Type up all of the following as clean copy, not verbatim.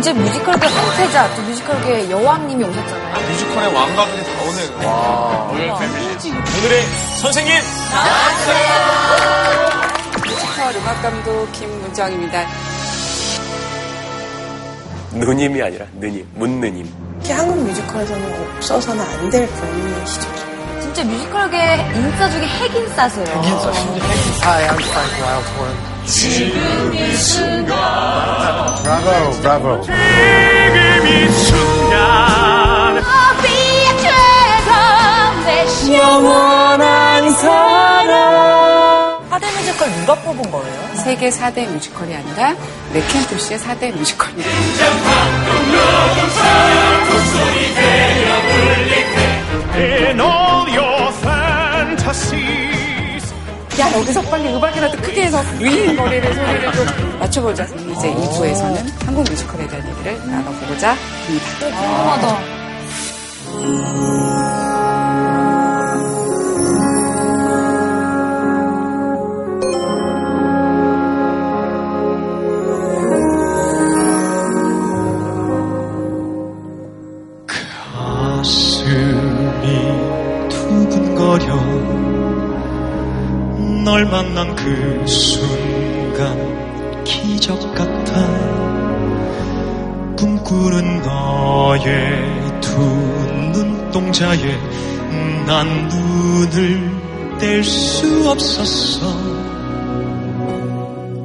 이제 뮤지컬계 황태자, 또 뮤지컬계 여왕님이 오셨잖아요. 뮤지컬의 왕가들이 다 오네. 와, 오늘의 선생님 나와주세요. 뮤지컬 음악감독 김문정입니다. 누님이 아니라 누님, 문누님. 특히 한국 뮤지컬에서는 없어서는 안 될 분이시죠. 진짜 뮤지컬계 인싸 중에 핵인싸세요. 핵인싸, 심지어 핵인싸. I am Frank Wildhorn. 지금 이 순간. 브라보, 브라보. 지금 이 순간. 빛의 최선 내 영원한 사랑. 4대 뮤지컬 누가 뽑은 거예요? 세계 4대 뮤지컬이 아니라 맥켄토시의 4대 뮤지컬이에요. 목소리 들려 불리게. 야, 여기서 빨리 음악이라도 크게 해서 윙거리를 소리를 좀 맞춰보자. 이제 2부에서는 한국 뮤지컬에 대한 얘기를 나눠보고자 합니다. 궁금하다. 가슴이 두근거려 널 만난 그 순간 기적 같아 꿈꾸는 너의 두 눈동자에 난 눈을 뗄 수 없었어.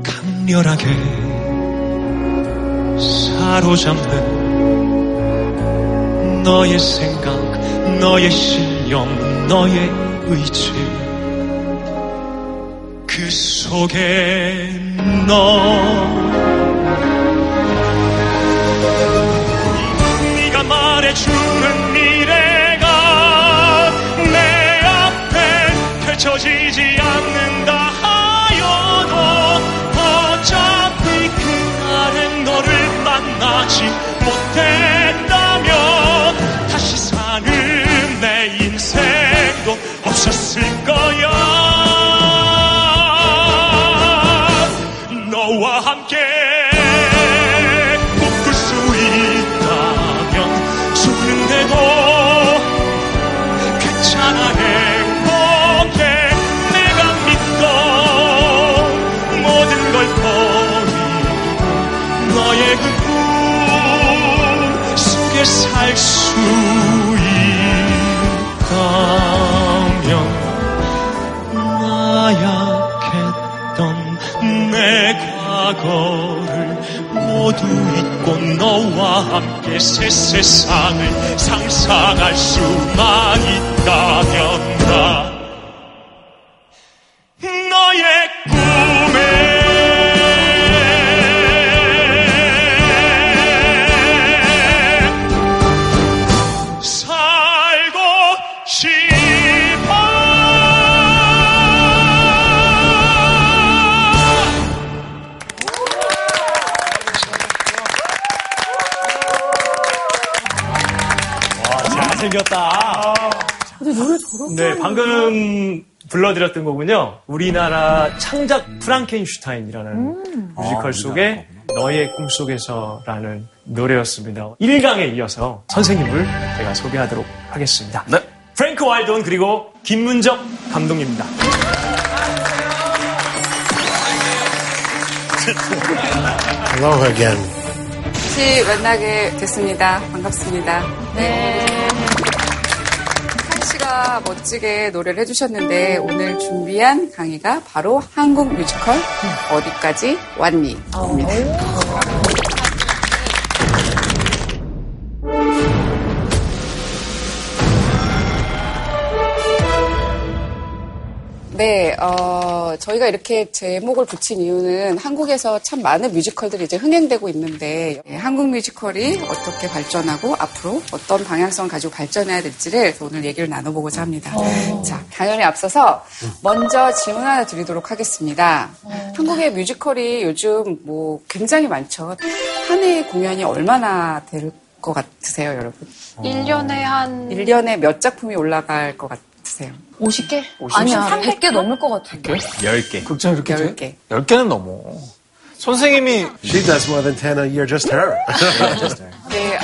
강렬하게 사로잡는 너의 생각, 너의 신념, 너의 의지. 그 속에 네가 말해주는 미래가 내 앞에 펼쳐지지 않는다 하여도 어차피 그날엔 너를 만나지 못했다면 다시 사는 내 인생도 없었을 거야. 너와 함께 꿈꿀 수 있다면 죽는데도 괜찮아 행복해. 내가 믿던 모든 걸 버리고 너의 그 꿈 속에 살 수 있다면 나약했던 내 과거를 모두 잊고 너와 함께 새 세상을 상상할 수만 있다면 나 너의 꿈에 살고 싶어. 생겼다. 네, 방금 불러드렸던 거군요. 우리나라 창작 프랑켄슈타인이라는 뮤지컬 속에 너의 꿈속에서라는 노래였습니다. 1강에 이어서 선생님을 제가 소개하도록 하겠습니다. 네. 프랭크 와일드온 그리고 김문정 감독입니다. Hello again. 다시 만나게 됐습니다. 반갑습니다. 네. 씨가 멋지게 노래를 해주셨는데 오늘 준비한 강의가 바로 한국 뮤지컬 어디까지 왔니? 입니다. 네, 저희가 이렇게 제목을 붙인 이유는 한국에서 참 많은 뮤지컬들이 이제 흥행되고 있는데 한국 뮤지컬이 어떻게 발전하고 앞으로 어떤 방향성을 가지고 발전해야 될지를 오늘 얘기를 나눠보고자 합니다. 자, 당연히 앞서서 먼저 질문 하나 드리도록 하겠습니다. 한국의 뮤지컬이 요즘 뭐 굉장히 많죠. 한 해의 공연이 얼마나 될 것 같으세요, 여러분? 1년에 몇 작품이 올라갈 것 같으세요? 50개? 50개? 아니야, 300개 넘을 것 같은데. 10개? 10개. 극장 이렇게 10개? 10개는 넘어. 선생님이 She does more than 10 a year, just her. 네,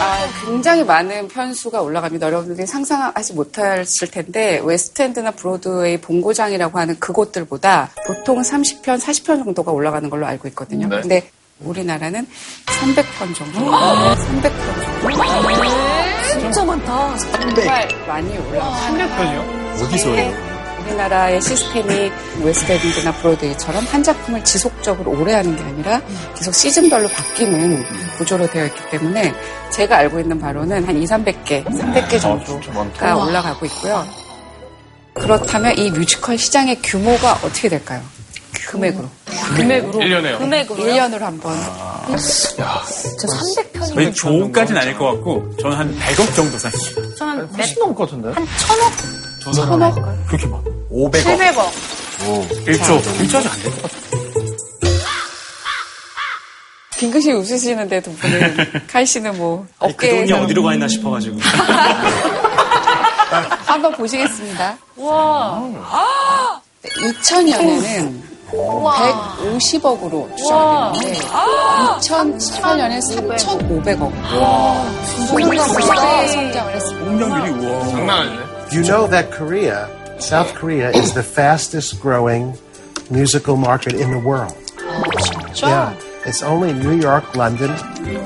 굉장히 많은 편수가 올라갑니다. 여러분들이 상상하지 못했을 텐데 웨스트엔드나 브로드웨이 본고장이라고 하는 그곳들보다 보통 30편, 40편 정도가 올라가는 걸로 알고 있거든요. 네. 근데 우리나라는 300편 정도. 300편 정도. 진짜 많다. 300. 정말 많이 올라가요. 300편이요? 어디서요? 우리나라의 시스템이 웨스트엔드나 브로드웨이처럼 한 작품을 지속적으로 오래 하는 게 아니라 계속 시즌별로 바뀌는 구조로 되어 있기 때문에 제가 알고 있는 바로는 한 200~300개, 300개 정도가 올라가고 있고요. 그렇다면 이 뮤지컬 시장의 규모가 어떻게 될까요? 금액으로. 금액으로? 1년에요? 금액으로 1년으로 한 번. 야, 진짜 300편이 거의 조까지는 아닐 것 같고 저는 한 100억 정도 생각합니다. 저는 훨씬 넘을 것 같은데? 한 1000억? 1000억? 그렇게 많아. 500억. 700억. 오. 1조. 1조는 안 될 것 같아. 빙긋이 웃으시는데 두 분은. 카이 씨는 뭐, 어깨에. 그 돈이 어디로 가 있나 싶어가지고. 한번 보시겠습니다. 우와. 2000년에는 150억으로 추정이 되는데, 2018년에 3,500억. 와. 순간보다 성장을 했습니다. 성장률이 우와. 장난 아니네. You know that Korea, South Korea, is the fastest growing musical market in the world. Yeah, it's only New York, London,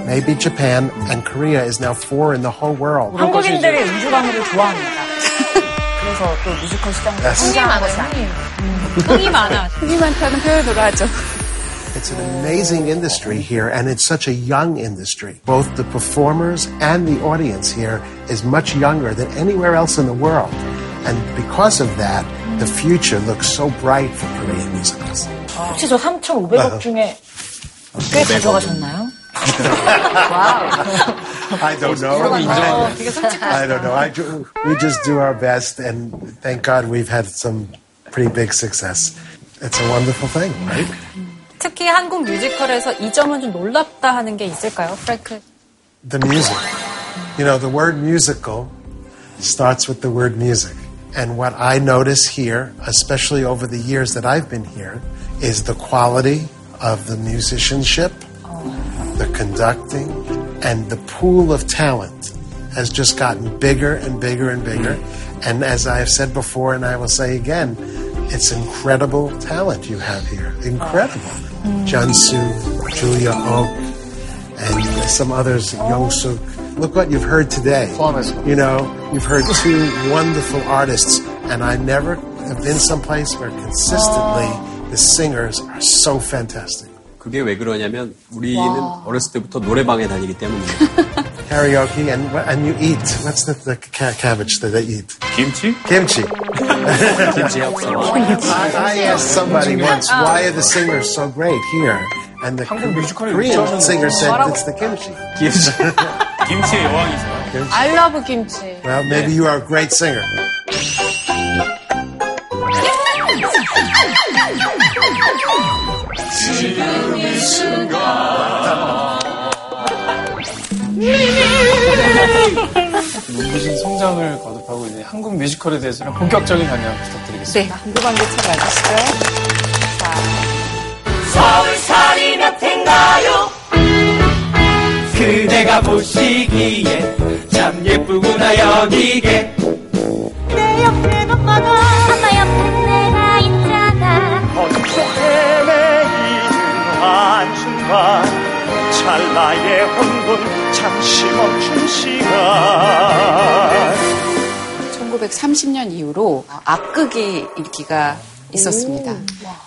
maybe Japan, and Korea is now 4 in the whole world. 한국인들이 음주가무를 좋아합니다. 그래서 또 뮤지컬 시장에서 흥이 많아요. 흥이 많아. 흥이 많다는 표현으로 하죠. It's an amazing industry here, and it's such a young industry. Both the performers and the audience here is much younger than anywhere else in the world. And because of that, the future looks so bright for Korean musicals. 혹시 저 3,500억 중에 꽤 가져가셨나요? I don't know. I don't know. We just do our best, and thank God we've had some pretty big success. It's a wonderful thing, right? 특히 한국 뮤지컬에서 이 점은 좀 놀랍다 하는 게 있을까요, 프랭크? The music. You know, the word musical starts with the word music. And what I notice here, especially over the years that I've been here, is the quality of the musicianship, the conducting, and the pool of talent has just gotten bigger and bigger and bigger. And as I've said before, and I will say again, it's incredible talent you have here. Incredible. Jun-soo, Julia Oh, and some others, Young-suk. Look what you've heard today. You know, you've heard two wonderful artists, and I never have been someplace where consistently the singers are so fantastic. 그게 왜 그러냐면 우리는 어렸을 때부터 노래방에 다니기 때문에. Karaoke and you eat. What's the cabbage that they eat? Kimchi? Kimchi. Kimchi helps a lot. I asked somebody once, why are the singers so great here? And the Korean singer said, it's the kimchi. Kimchi. Kimchi의 여왕이세요. I love kimchi. Well, maybe you are a great singer. 지금 이 순간 눈부신 성장을 거듭하고 있는 한국 뮤지컬에 대해서는 본격적인 강연 부탁드리겠습니다. 네, 궁금한 게 참 많으시죠? 서울살이 몇 텐가요? 그대가 보시기에 참 예쁘구나 여기게 내 옆엔 엄마가 엄마 옆엔 내가 있잖아 어떻게 헤매이는 한순간 찰나의 혼돈 잠시 멈춘 시간 1930년 이후로 악극이 인기가 있었습니다.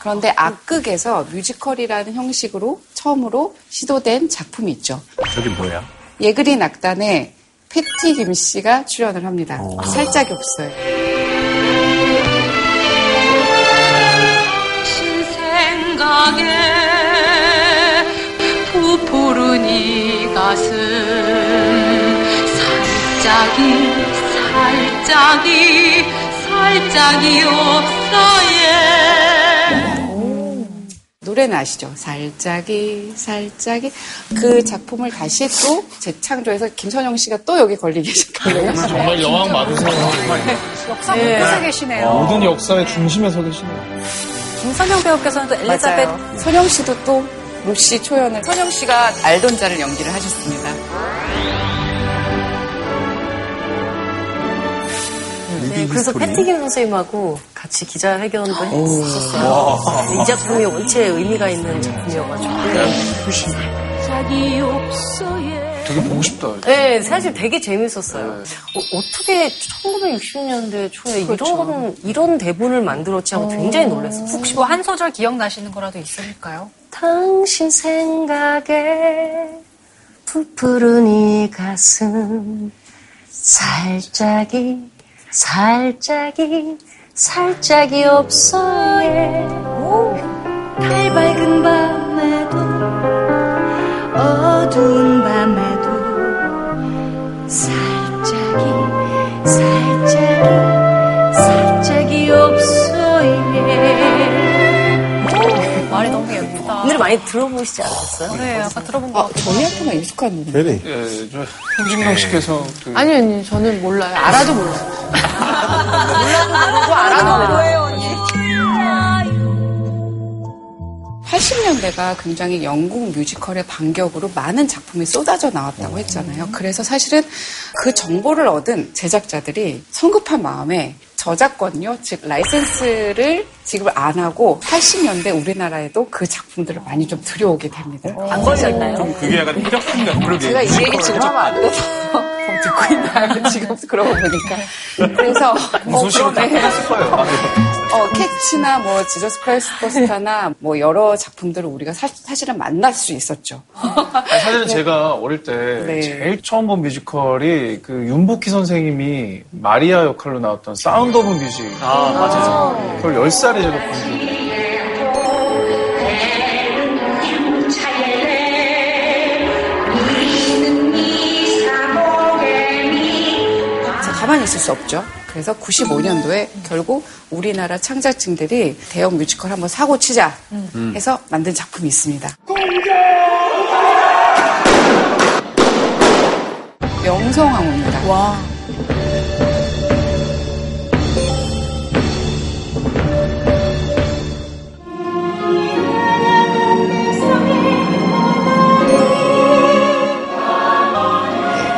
그런데 악극에서 뮤지컬이라는 형식으로 처음으로 시도된 작품이 있죠. 저게 뭐야? 예그린 악단의 패티 김 씨가 출연을 합니다. 살짝이 없어요. 신생각에 부푸르니 가슴 살짝이 살짝이 살짝이 없어요 노래는 아시죠? 살짝이 살짝이 그 작품을 다시 또 재창조해서 김선영 씨가 또 여기 걸리기 시작해요. 정말 여왕 맞으세요. 역사 곳곳에 계시네요. 모든 역사의 중심에 서 계시네요. 김선영 배우께서는 또 엘리자벳 선영 씨도 또 록시 초연을 선영 씨가 알던 자를 연기를 하셨습니다. 네, 그래서 패티김 선생님하고 같이 기자회견도 했었어요. 이 작품이 원체 의미가 있는 작품이어가지고. 되게 보고 싶다. 네, 사실 되게 재밌었어요. 네. 어떻게 1960년대 초에 그렇죠. 이런 대본을 만들었지 하고 굉장히 놀랐어요. 혹시 뭐 한 소절 기억나시는 거라도 있을까요? 당신 생각에 푸푸른 이 가슴 살짝이 살짝이 살짝이 없어해 달밝은 밤에도 어두운 밤에도 살짝이 살짝이 살짝이 없어해 말이 너무 예쁘다. 오늘 많이 들어보시지 않았어요? 네, 아까 들어본 거. 저희 한테만 익숙한 노래. 예, 저 홍진경 씨께서. 아니요, 저는 몰라요. 알아도 몰라요. 몰라도 알아도 몰라요, 언니. 80년대가 굉장히 영국 뮤지컬의 반격으로 많은 작품이 쏟아져 나왔다고 했잖아요. 그래서 사실은 그 정보를 얻은 제작자들이 성급한 마음에 저작권료, 즉 라이센스를 지급을 안 하고 80년대 우리나라에도 그 작품들을 많이 좀 들여오게 됩니다. 안 걸렸나요? 그게 약간 이력인가 그러게. 제가 이 얘기 지금 하면 안 돼서 듣고 있나요? 지금 그러고 보니까. 그래서 무슨 그러네 싶어요. 캣츠나 뭐 지저스 크라이스트 스타나 뭐 여러 작품들을 우리가 사실은 만날 수 있었죠. 사실은 제가 어릴 때 네. 제일 처음 본 뮤지컬이 그 윤복희 선생님이 마리아 역할로 나왔던 사운드 오브 뮤직. 아, 맞아요. 그걸 10살에 제가 본 적이. 가만히 있을 수 없죠. 그래서 95년도에 결국 우리나라 창작층들이 대형 뮤지컬 한번 사고 치자 해서 만든 작품이 있습니다. 명성황후입니다. 와.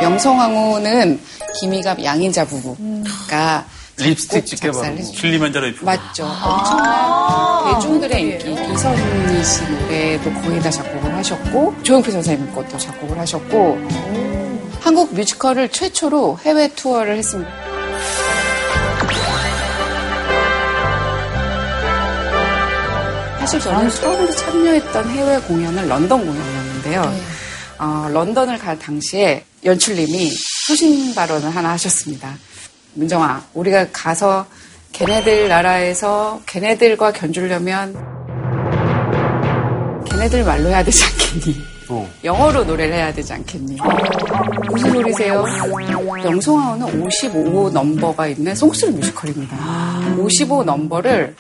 명성황후는 김희갑 양인자 부부가 립스틱 찢겨봐도 줄리만 잘 입고 맞죠. 엄청난 대중들의 인기. 이선희 씨 노래도 거의 다 작곡을 하셨고 조용필 선생님 것도 작곡을 하셨고 한국 뮤지컬을 최초로 해외 투어를 했습니다. 사실 저는 처음으로 참여했던 해외 공연은 런던 공연이었는데요. 런던을 갈 당시에 연출님이 소신 발언을 하나 하셨습니다. 문정아, 우리가 가서 걔네들 나라에서 걔네들과 견주려면 걔네들 말로 해야 되지 않겠니? 영어로 노래를 해야 되지 않겠니? 무슨 소리세요? 명성황후는 55 넘버가 있는 송슬 뮤지컬입니다. 55 넘버를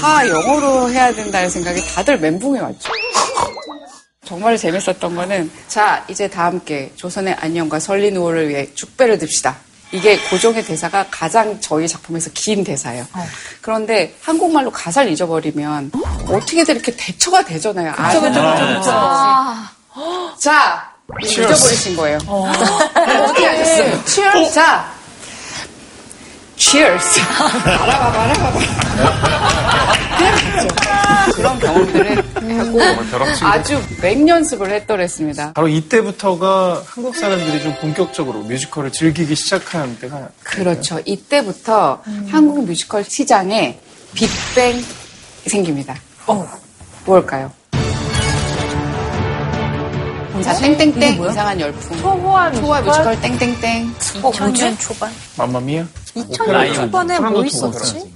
다 영어로 해야 된다는 생각이 다들 멘붕에 왔죠. 정말 재밌었던 거는 자 이제 다 함께 조선의 안녕과 설리누호를 위해 죽배를 듭시다. 이게 고종의 대사가 가장 저희 작품에서 긴 대사예요. 그런데 한국말로 가사를 잊어버리면 어떻게든 이렇게 대처가 되잖아요. 그쵸. 자 잊어버리신 거예요. 어떻게 하셨어요? Cheers. 자 Cheers. 바라바라바라. 그런 경험들을 하고 아주 맹연습을 했더랬습니다. 바로 이때부터가 한국 사람들이 좀 본격적으로 뮤지컬을 즐기기 시작한 때가 그렇죠. 이때부터 한국 뮤지컬 시장에 빅뱅이 생깁니다. 뭘까요? 자, 땡땡땡 이상한 열풍. 초호화 뮤지컬 땡땡땡. 2000년 초반? 맘마미아? 2000년 초반에 뭐 있었지?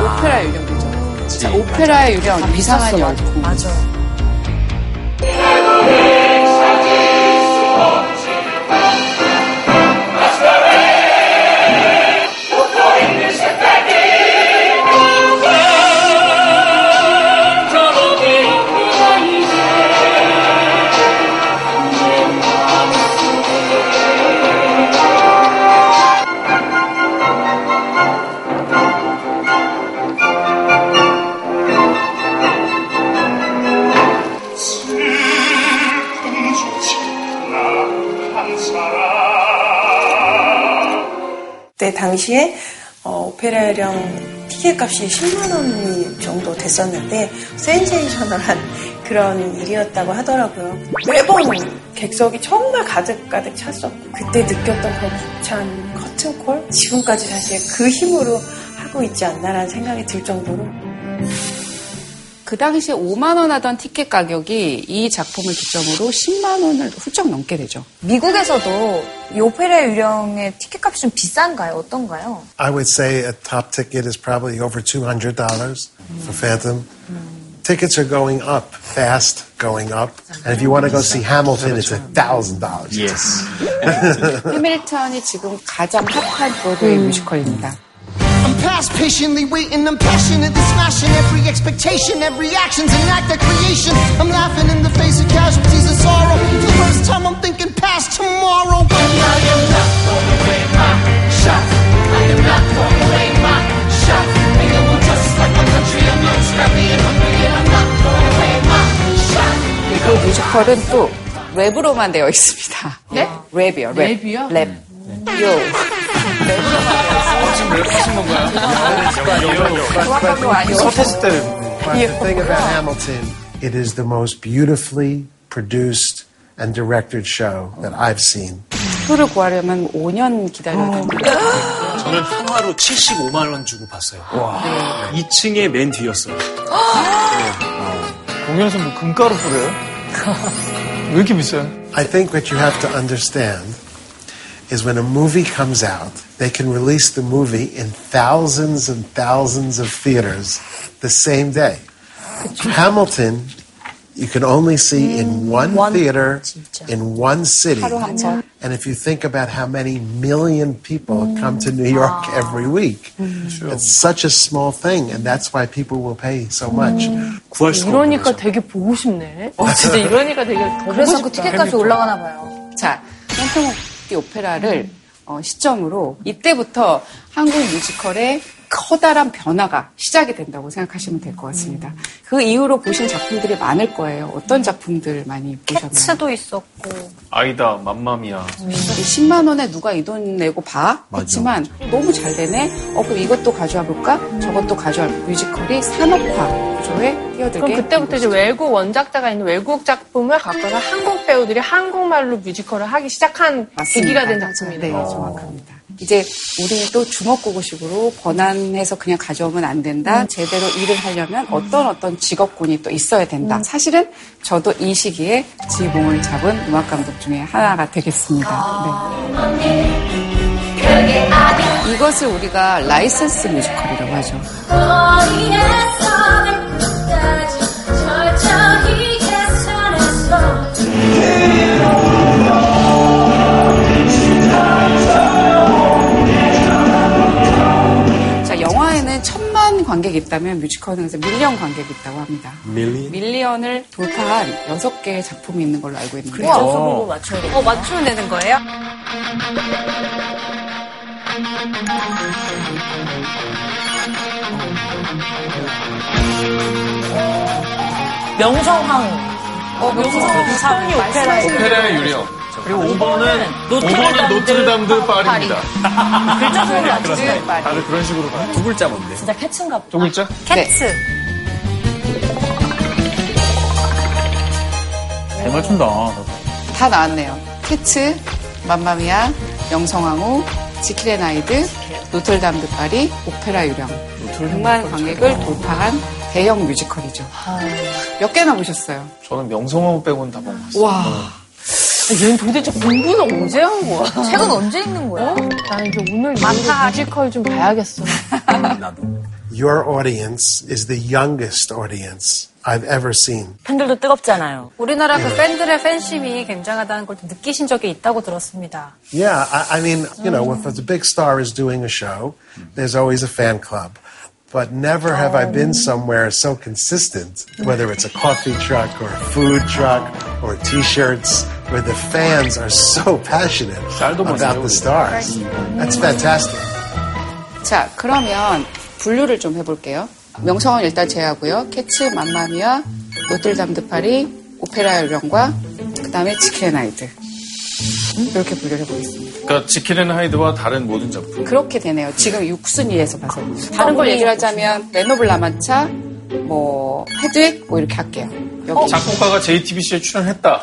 오페라 유령. 진짜 오페라 유령 이상한 열풍. 맞아. 당시에 오페라령 티켓값이 10만 원 정도 됐었는데 센세이셔널한 그런 일이었다고 하더라고요. 매번 객석이 정말 가득가득 찼었고 그때 느꼈던 그 벅찬 커튼콜? 지금까지 사실 그 힘으로 하고 있지 않나라는 생각이 들 정도로 그 당시에 5만 원 하던 티켓 가격이 이 작품을 기점으로 10만 원을 훌쩍 넘게 되죠. 미국에서도 이 오페라 유령의 티켓 값이 좀 비싼가요? 어떤가요? I would say a top ticket is probably over $200 for Phantom. Tickets are going up, fast going up. And if you want to go see Hamilton, it's $1,000. Yes. 해밀턴이 지금 가장 핫한 브로드웨이 뮤지컬입니다. I'm past patiently waiting, I'm passionately smashing every expectation, every action's an act of creation. I'm laughing in the face of casualties of sorrow. For the first time I'm thinking past tomorrow. And I am not throwing away my shots. I am not throwing away my shots. And you will just like my country, I'm not scrappy and hungry, and I'm not throwing away my shots. 이 뮤지컬은 또 랩으로만 되어 있습니다. 네? 랩이요, 랩. 랩이요? 랩. 요. 지금 왜 하신 건가요? 섭했을 때는. The thing about Hamilton, it is the most beautifully produced and directed show that I've seen. 표를 구하려면 5년 기다려야 됩니다. 저는 한화로 75만 원 주고 봤어요. 와. 2층에 맨 뒤였어요. 공연에서 뭐 금가루 뿌려요? 왜 이렇게 비싸요? I think what you have to understand is when a movie comes out, they can release the movie in thousands and thousands of theaters the same day. Hamilton, you can only see in one theater, in one city. And if you think about how many million people come to New York every week, it's such a small thing, and that's why people will pay so much. 이러니까 되게 보고 싶네. 진짜 이러니까 되게 더 보고 싶다. 그래서 그 티켓값이 올라가나 봐요. 자, 오페라를 시점으로 이때부터 한국 뮤지컬의 커다란 변화가 시작이 된다고 생각하시면 될 것 같습니다. 그 이후로 보신 작품들이 많을 거예요. 어떤 작품들 많이 보셨나요? 캣츠도 있었고 아이다, 맘마미아. 10만 원에 누가 이 돈 내고 봐? 했지만 너무 잘 되네? 그럼 이것도 가져와 볼까? 저것도 가져와 볼까? 뮤지컬이 산업화 구조에 뛰어들게. 그럼 그때부터 이제 외국 원작자가 있는 외국 작품을 갖고서 한국 배우들이 한국말로 뮤지컬을 하기 시작한 계기가 된 작품이네요. 네, 정확합니다. 이제 우리도 주먹구구식으로 번안해서 그냥 가져오면 안 된다. 제대로 일을 하려면 어떤 직업군이 또 있어야 된다. 사실은 저도 이 시기에 지봉을 잡은 음악감독 중에 하나가 되겠습니다. 네. 이것을 우리가 라이선스 뮤지컬이라고 하죠. 관객이 있다면 뮤지컬은 밀리언 관객이 있다고 합니다. 밀리언을 돌파한 6개의 작품이 있는 걸로 알고 있는데. 그래서 그거 맞춰야 돼요. 맞추면 되는 거예요? 명성황후. 명성황후 오페라의 유령. 그리고 5번은 노트르담 드 파리입니다. 글자로 맞추는 파리. 다들 그런 식으로 봐요. 두 글자 뭔데? 진짜 캣츠인가 보다. 두 글자? 캣츠. 네. 잘 맞춘다. 다 나왔네요. 캣츠, 맘마미아, 영성황후, 지킬 앤 하이드, 노트르담 드 파리, 오페라 유령. 100만 관객을 돌파한 대형 뮤지컬이죠. 몇 개나 보셨어요? 저는 명성황후 빼고는 다 봤어요. 와. 얘는 도대체 공부는 언제 한 거야? 책은 언제 읽는 거야? 나 이제 오늘 뮤지컬 좀 봐야겠어. Your audience is the youngest audience I've ever seen. 팬들도 뜨겁잖아요. 우리나라 그 팬들의 팬심이 굉장하다는 걸 느끼신 적이 있다고 들었습니다. Yeah, I mean, you know, if a big star is doing a show, there's always a fan club. But never have I been somewhere so consistent, whether it's a coffee truck or a food truck or T-shirts, where the fans are so passionate about the stars. That's fantastic. 자, 그러면 분류를 좀 해볼게요. 명성은 일단 제외하고요. 캣츠, 맘마미아, 노트르담 드 파리, 오페라 유령과 그다음에 지킬 앤 하이드. 이렇게 분류를 해보겠습니다. 그러니까 지킬앤 하이드와 다른 모든 작품. 그렇게 되네요. 지금 6순위에서 봐서. 다른 걸 얘기를 하자면 레노블 라마차, 헤드윅, 이렇게 할게요. 여기. 작곡가가 JTBC에 출연했다.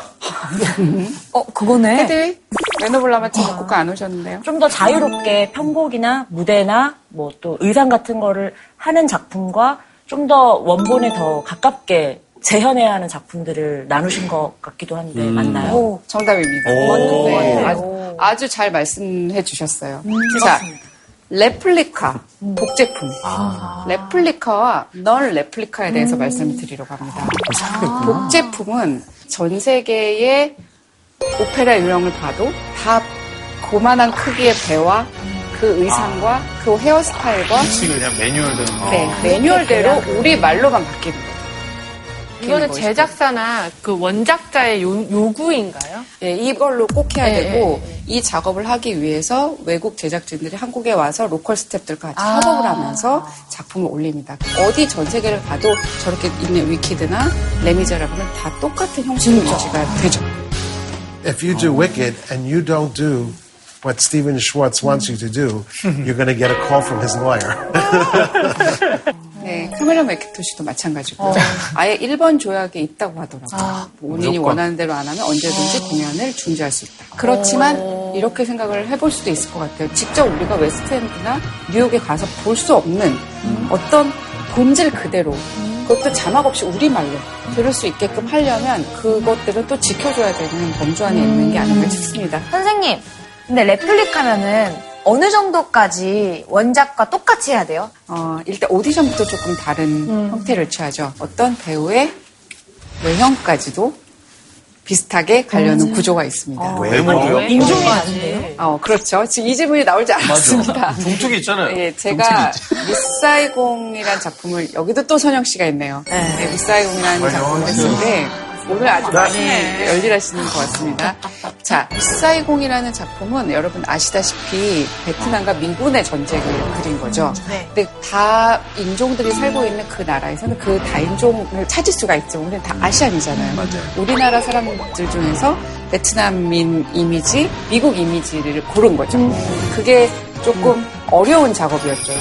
그거네. 헤드윅? 레노블 라마차 작곡가 안 오셨는데요. 좀 더 자유롭게 편곡이나 무대나 또 의상 같은 거를 하는 작품과 좀 더 원본에 더 가깝게 재현해야 하는 작품들을 나누신 것 같기도 한데 맞나요? 오, 정답입니다. 오, 네, 아주 잘 말씀해 주셨어요. 자, 레플리카, 복제품. 레플리카와 널 레플리카에 대해서 말씀드리려고 합니다. 복제품은 전 세계의 오페라 유형을 봐도 다 고만한 크기의 배와 그 의상과 그 헤어스타일과 그냥 매뉴얼대로. 매뉴얼대로 우리 말로만 바뀌는. 이거는 제작사나 그 원작자의 요구인가요? 네, 이걸로 꼭 해야 되고 이 작업을 하기 위해서 외국 제작진들이 한국에 와서 로컬 스태프들과 같이 협업을 하면서 작품을 올립니다. 어디 전 세계를 봐도 저렇게 있는 위키드나 레미제라블은 다 똑같은 형식으로 유지가 되죠. If you do Wicked and you don't do what Steven Schwartz wants you to do, you're going to get a call from his lawyer. 네, 카메라 맥키토시도 마찬가지고요. 아예 1번 조약에 있다고 하더라고요. 본인이 원하는 대로 안 하면 언제든지 공연을 중지할 수 있다. 그렇지만 이렇게 생각을 해볼 수도 있을 것 같아요. 직접 우리가 웨스트엔드나 뉴욕에 가서 볼 수 없는 어떤 본질 그대로 그것도 자막 없이 우리말로 들을 수 있게끔 하려면 그것들은 또 지켜줘야 되는 범주 안에 있는 게 아닌가 싶습니다. 선생님, 근데 레플릭하면은 어느 정도까지 원작과 똑같이 해야 돼요? 일단 오디션부터 조금 다른 형태를 취하죠. 어떤 배우의 외형까지도 비슷하게 가려는 구조가 있습니다. 외모요? 인종이 아니에요? 그렇죠. 지금 이 질문이 나올 줄 알았습니다. 동쪽이 있잖아요. 예, 제가 미사이공이라는 작품을 여기도 또 선영 씨가 있네요. 네, 미사이공이라는 작품을 했는데 오늘 아주 많이 열일하시는 것 같습니다. 자, 미사이공이라는 작품은 여러분 아시다시피 베트남과 미군의 전쟁을 그린 거죠. 근데 다 인종들이 살고 있는 그 나라에서는 그 다인종을 찾을 수가 있죠. 우리는 다 아시안이잖아요. 우리나라 사람들 중에서 베트남인 이미지, 미국 이미지를 고른 거죠. 그게 조금 어려운 작업이었죠.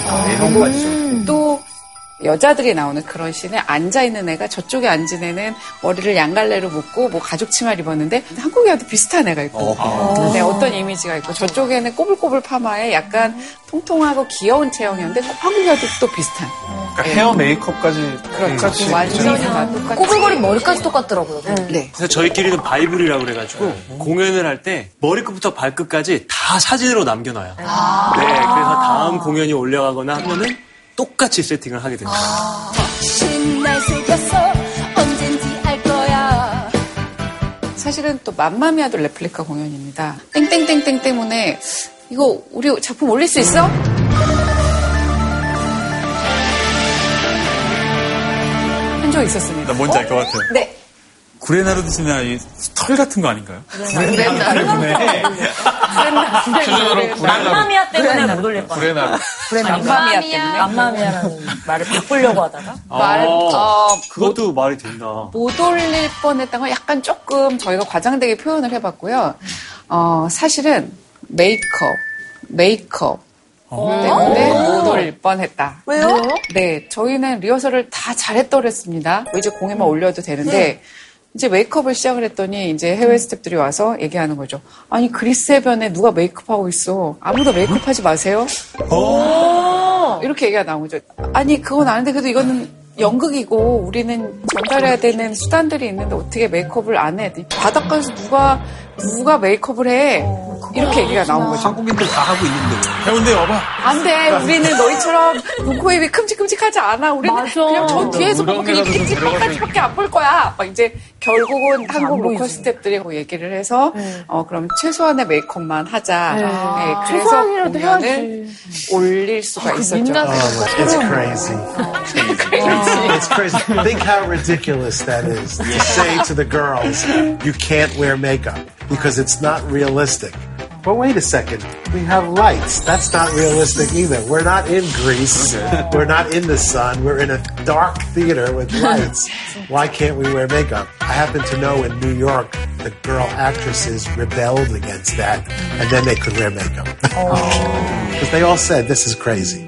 또 여자들이 나오는 그런 씬에 앉아있는 애가 저쪽에 앉은 애는 머리를 양갈래로 묶고 가죽 치마를 입었는데 한국에 와도 비슷한 애가 있고 네, 어떤 이미지가 있고 저쪽에는 꼬불꼬불 파마에 약간 통통하고 귀여운 체형이었는데 한국에 와도 또 비슷한 그러니까 헤어 메이크업까지 똑같이 완전히 다 똑같이 꼬불거린 머리까지 똑같더라고요. 네. 그래서 저희끼리는 바이블이라고 그래가지고 공연을 할 때 머리끝부터 발끝까지 다 사진으로 남겨놔요. 네, 그래서 다음 공연이 올려가거나 하면은 똑같이 세팅을 하게 됩니다. 사실은 또 맘마미아도 레플리카 공연입니다. 땡땡땡땡 때문에 이거 우리 작품 올릴 수 있어? 한 적 있었습니다. 나 뭔지 알 것 같아요. 네. 구레나룻 신이나 털 같은 거 아닌가요? 구레나룻. 맘마미아 때문에 못 올릴 거야. 맘마미아 때문에. 맘마미아라는 말을 바꾸려고 하다가. 그것도 말이 된다. 못 올릴 뻔했던 건 약간 조금 저희가 과장되게 표현을 해봤고요. 사실은 메이크업. 때문에 못 올릴 뻔했다. 왜요? 네, 저희는 리허설을 다 잘했더랬습니다. 이제 공연만 올려도 되는데. 이제 메이크업을 시작을 했더니 이제 해외 스태프들이 와서 얘기하는 거죠. 아니 그리스 해변에 누가 메이크업하고 있어. 아무도 메이크업하지 마세요. 이렇게 얘기가 나온 거죠. 아니 그건 아는데 그래도 이거는 연극이고 우리는 전달해야 되는 수단들이 있는데 어떻게 메이크업을 안 해. 바닷가에서 누가 메이크업을 해. 이렇게 얘기가 나온 거죠. 한국인들 다 하고 있는데. 해운대 와봐. 안 돼. 우리는 너희처럼 눈, 코, 입이 큼직큼직하지 않아. 우리는 그냥 저 뒤에서 보고 그냥 큼직큼직밖에 안 볼 거야. 막 이제 결국은 한국 로컬 스태프들이 얘기를 해서 그럼 최소한의 메이크업만 하자. 네, 그래서 공연을 올릴 수가 있었죠. It's crazy. It's crazy. Think how ridiculous that is. To say to the girls, you can't wear makeup. Because it's not realistic. But wait a second, we have lights. That's not realistic either. We're not in Greece. We're not in the sun. We're in a dark theater with lights. Why can't we wear makeup? I happen to know in New York, the girl actresses rebelled against that, and then they could wear makeup. Because they all said, this is crazy.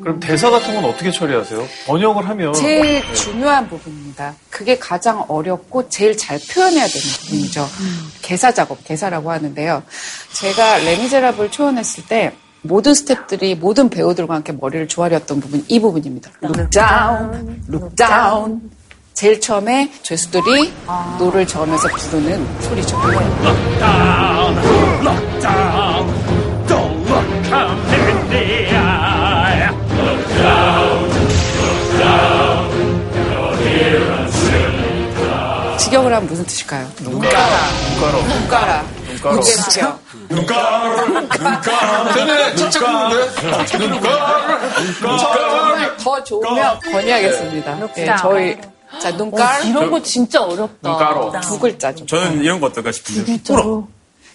그럼 대사 같은 건 어떻게 처리하세요? 번역을 하면 제일 중요한 부분입니다. 그게 가장 어렵고 제일 잘 표현해야 되는 부분이죠. 개사 작업, 개사라고 하는데요. 제가 레미제라블 초연했을 때 모든 스태프들이 모든 배우들과 함께 머리를 조아렸던 부분, 이 부분입니다. Look down, look down. 제일 처음에 죄수들이 노를 저으면서 부르는 소리죠. Look down, look down, don't look in the eye. Look down, look down, you're here and silly down. 직역을 하면 무슨 뜻일까요? 눈가라. 진짜? 눈가라. 저는 진짜 궁금한데? 눈가라. 더 좋으면 번역하겠습니다. 네, 저희. 자, 눈깔. 이런 거 진짜 어렵다. 눈가로. 두 글자죠. 저는 이런 거 어떨까 싶은데. 꾸러.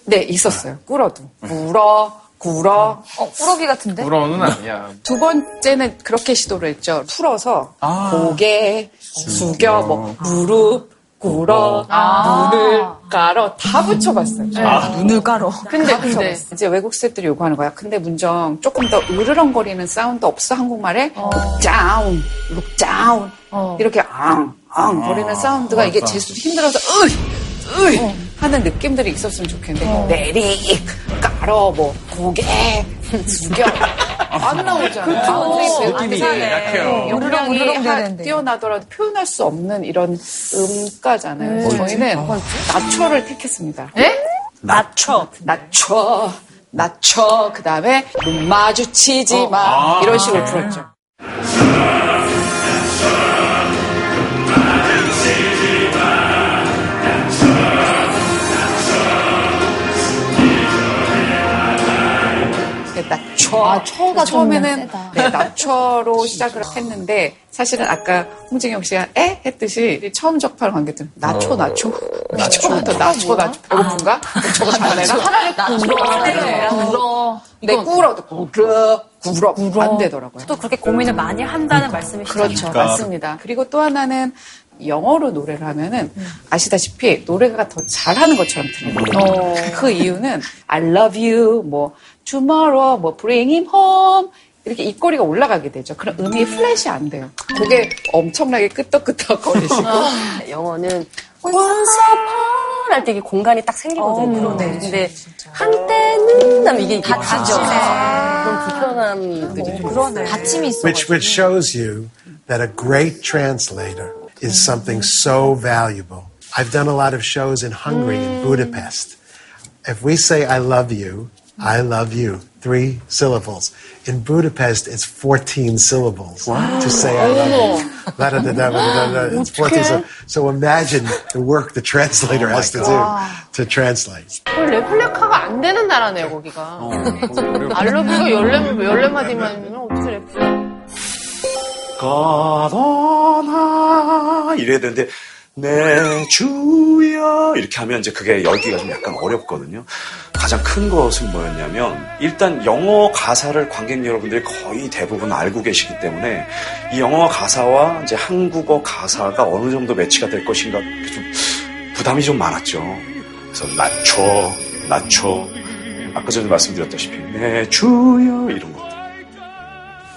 네, 있었어요. 꾸러도. 꾸러. 꾸러기 같은데? 꾸러는 아니야. 두 번째는 그렇게 시도를 했죠. 풀어서 고개, 숙여, 무릎. 울어, 눈을 깔어, 다 붙여봤어요. 눈을 깔어. 근데 이제 외국 스태프들이 요구하는 거야. 근데 문정, 조금 더 으르렁거리는 사운드 없어, 한국말에? Look down, look down. 이렇게 앙 거리는 사운드가 이게 재수 힘들어서 으이 하는 느낌들이 있었으면 좋겠는데 내리, 깔어, 고개, 숙여. 안 나오잖아요. 그렇죠. 느낌이 약해요. 요르렁이 뛰어나더라도 표현할 수 없는 이런 음가잖아요. 저희는 낮춰를 택했습니다. 예? 낮춰. 그 다음에 눈 마주치지 마. 이런 식으로 풀었죠. 처음에는 낮춰로 시작을 했는데 사실은 아까 홍진경 씨가 했듯이 처음 접할 관객들은 낮춰 배고픈가? 저거 잘해라. 내 꾸러 안 되더라고요. 또 그렇게 고민을 많이 한다는 말씀이시죠? 그렇죠, 맞습니다. 그리고 또 하나는 영어로 노래를 하면은 아시다시피 노래가 더 잘하는 것처럼 들리거든요. 그 이유는 I love you, tomorrow, bring him home 이렇게 입꼬리가 올라가게 되죠. 그럼 음이 플랫이 안 돼요. 그게 엄청나게 끄떡끄떡 거리시고 영어는 once upon 할 때 이게 공간이 딱 생기거든요. 근데 한때는 하면 이게 닫히죠. 그런 불편함들이 그런 닫힘이 있어요. Which shows you that a great translator is something so valuable. I've done a lot of shows in Hungary and Budapest. If we say I love you, 3 syllables. In Budapest, it's 14 syllables to say I love you. It's 14 syllables. So imagine the work the translator has to do to translate. 레플리카가 안 되는 나라네요, 거기가. I love you가 14마디만 어떻게 레플리카. 가다나 이래야 되는데 내 주여 이렇게 하면 이제 그게 열기가 좀 약간 어렵거든요. 가장 큰 것은 뭐였냐면 일단 영어 가사를 관객 여러분들이 거의 대부분 알고 계시기 때문에 이 영어 가사와 이제 한국어 가사가 어느 정도 매치가 될 것인가 좀 부담이 좀 많았죠. 그래서 낮춰 아까 전에 말씀드렸다시피 내 주여 이런 거.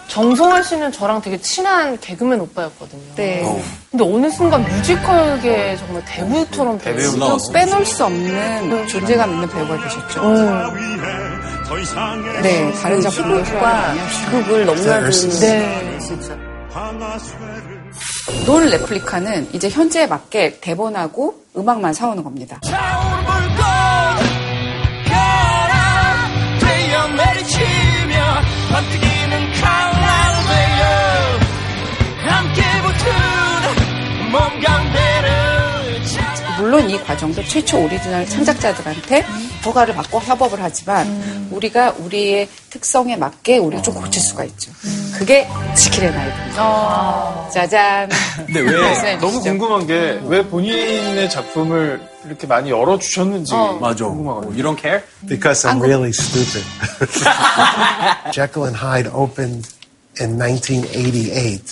정성환 씨는 저랑 되게 친한 개그맨 오빠였거든요. 네. 근데 어느 순간 뮤지컬계 정말 대부처럼 빼놓을 수 없는 존재감 있는 배우가 되셨죠. 네, 다른 작품과 극을 넘나드는 진짜. 논 레플리카는 이제 현재에 맞게 대본하고 음악만 사오는 겁니다. 물론 이 과정도 최초 오리지널 창작자들한테 허가를 받고 협업을 하지만 우리가 우리의 특성에 맞게 우리를 좀 고칠 수가 있죠. 그게 지킬의 나이입니다. 짜잔. 근데 왜 너무 궁금한 게 왜 본인의 작품을 이렇게 많이 열어주셨는지 궁금하거든요. You don't care? Because I'm really stupid. Jekyll and Hyde opened in 1988.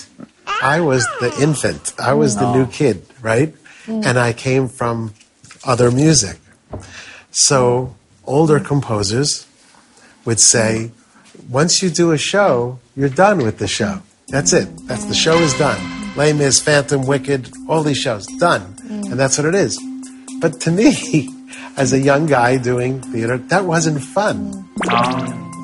I was the infant. I was the new kid, right? And I came from other music. So older composers would say, once you do a show, you're done with the show. That's it. That's the show is done. Les Mis, Phantom, Wicked, all these shows, done. And that's what it is. But to me, as a young guy doing theater, that wasn't fun.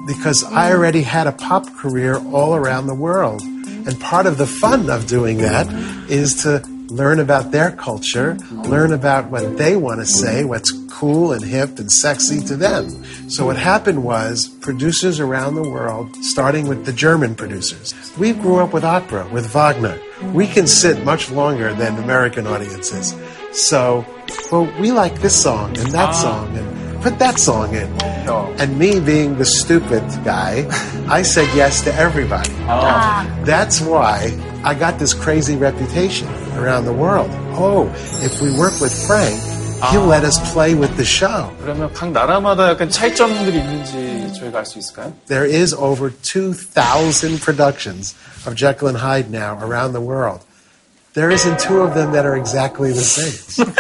Because I already had a pop career all around the world. And part of the fun of doing that is to learn about their culture, learn about what they want to say, what's cool and hip and sexy to them. So what happened was producers around the world, starting with the German producers. We grew up with opera, with Wagner. We can sit much longer than American audiences. So, well, we like this song and that song and put that song in. And me being the stupid guy, I said yes to everybody. That's why I got this crazy reputation around the world. Oh, if we work with Frank, he'll let us play with the show. 그러면 각 나라마다 약간 차이점들이 있는지 저희가 알 수 있을까요? There is over 2,000 productions of Jekyll and Hyde now around the world. There isn't two of them that are exactly the same.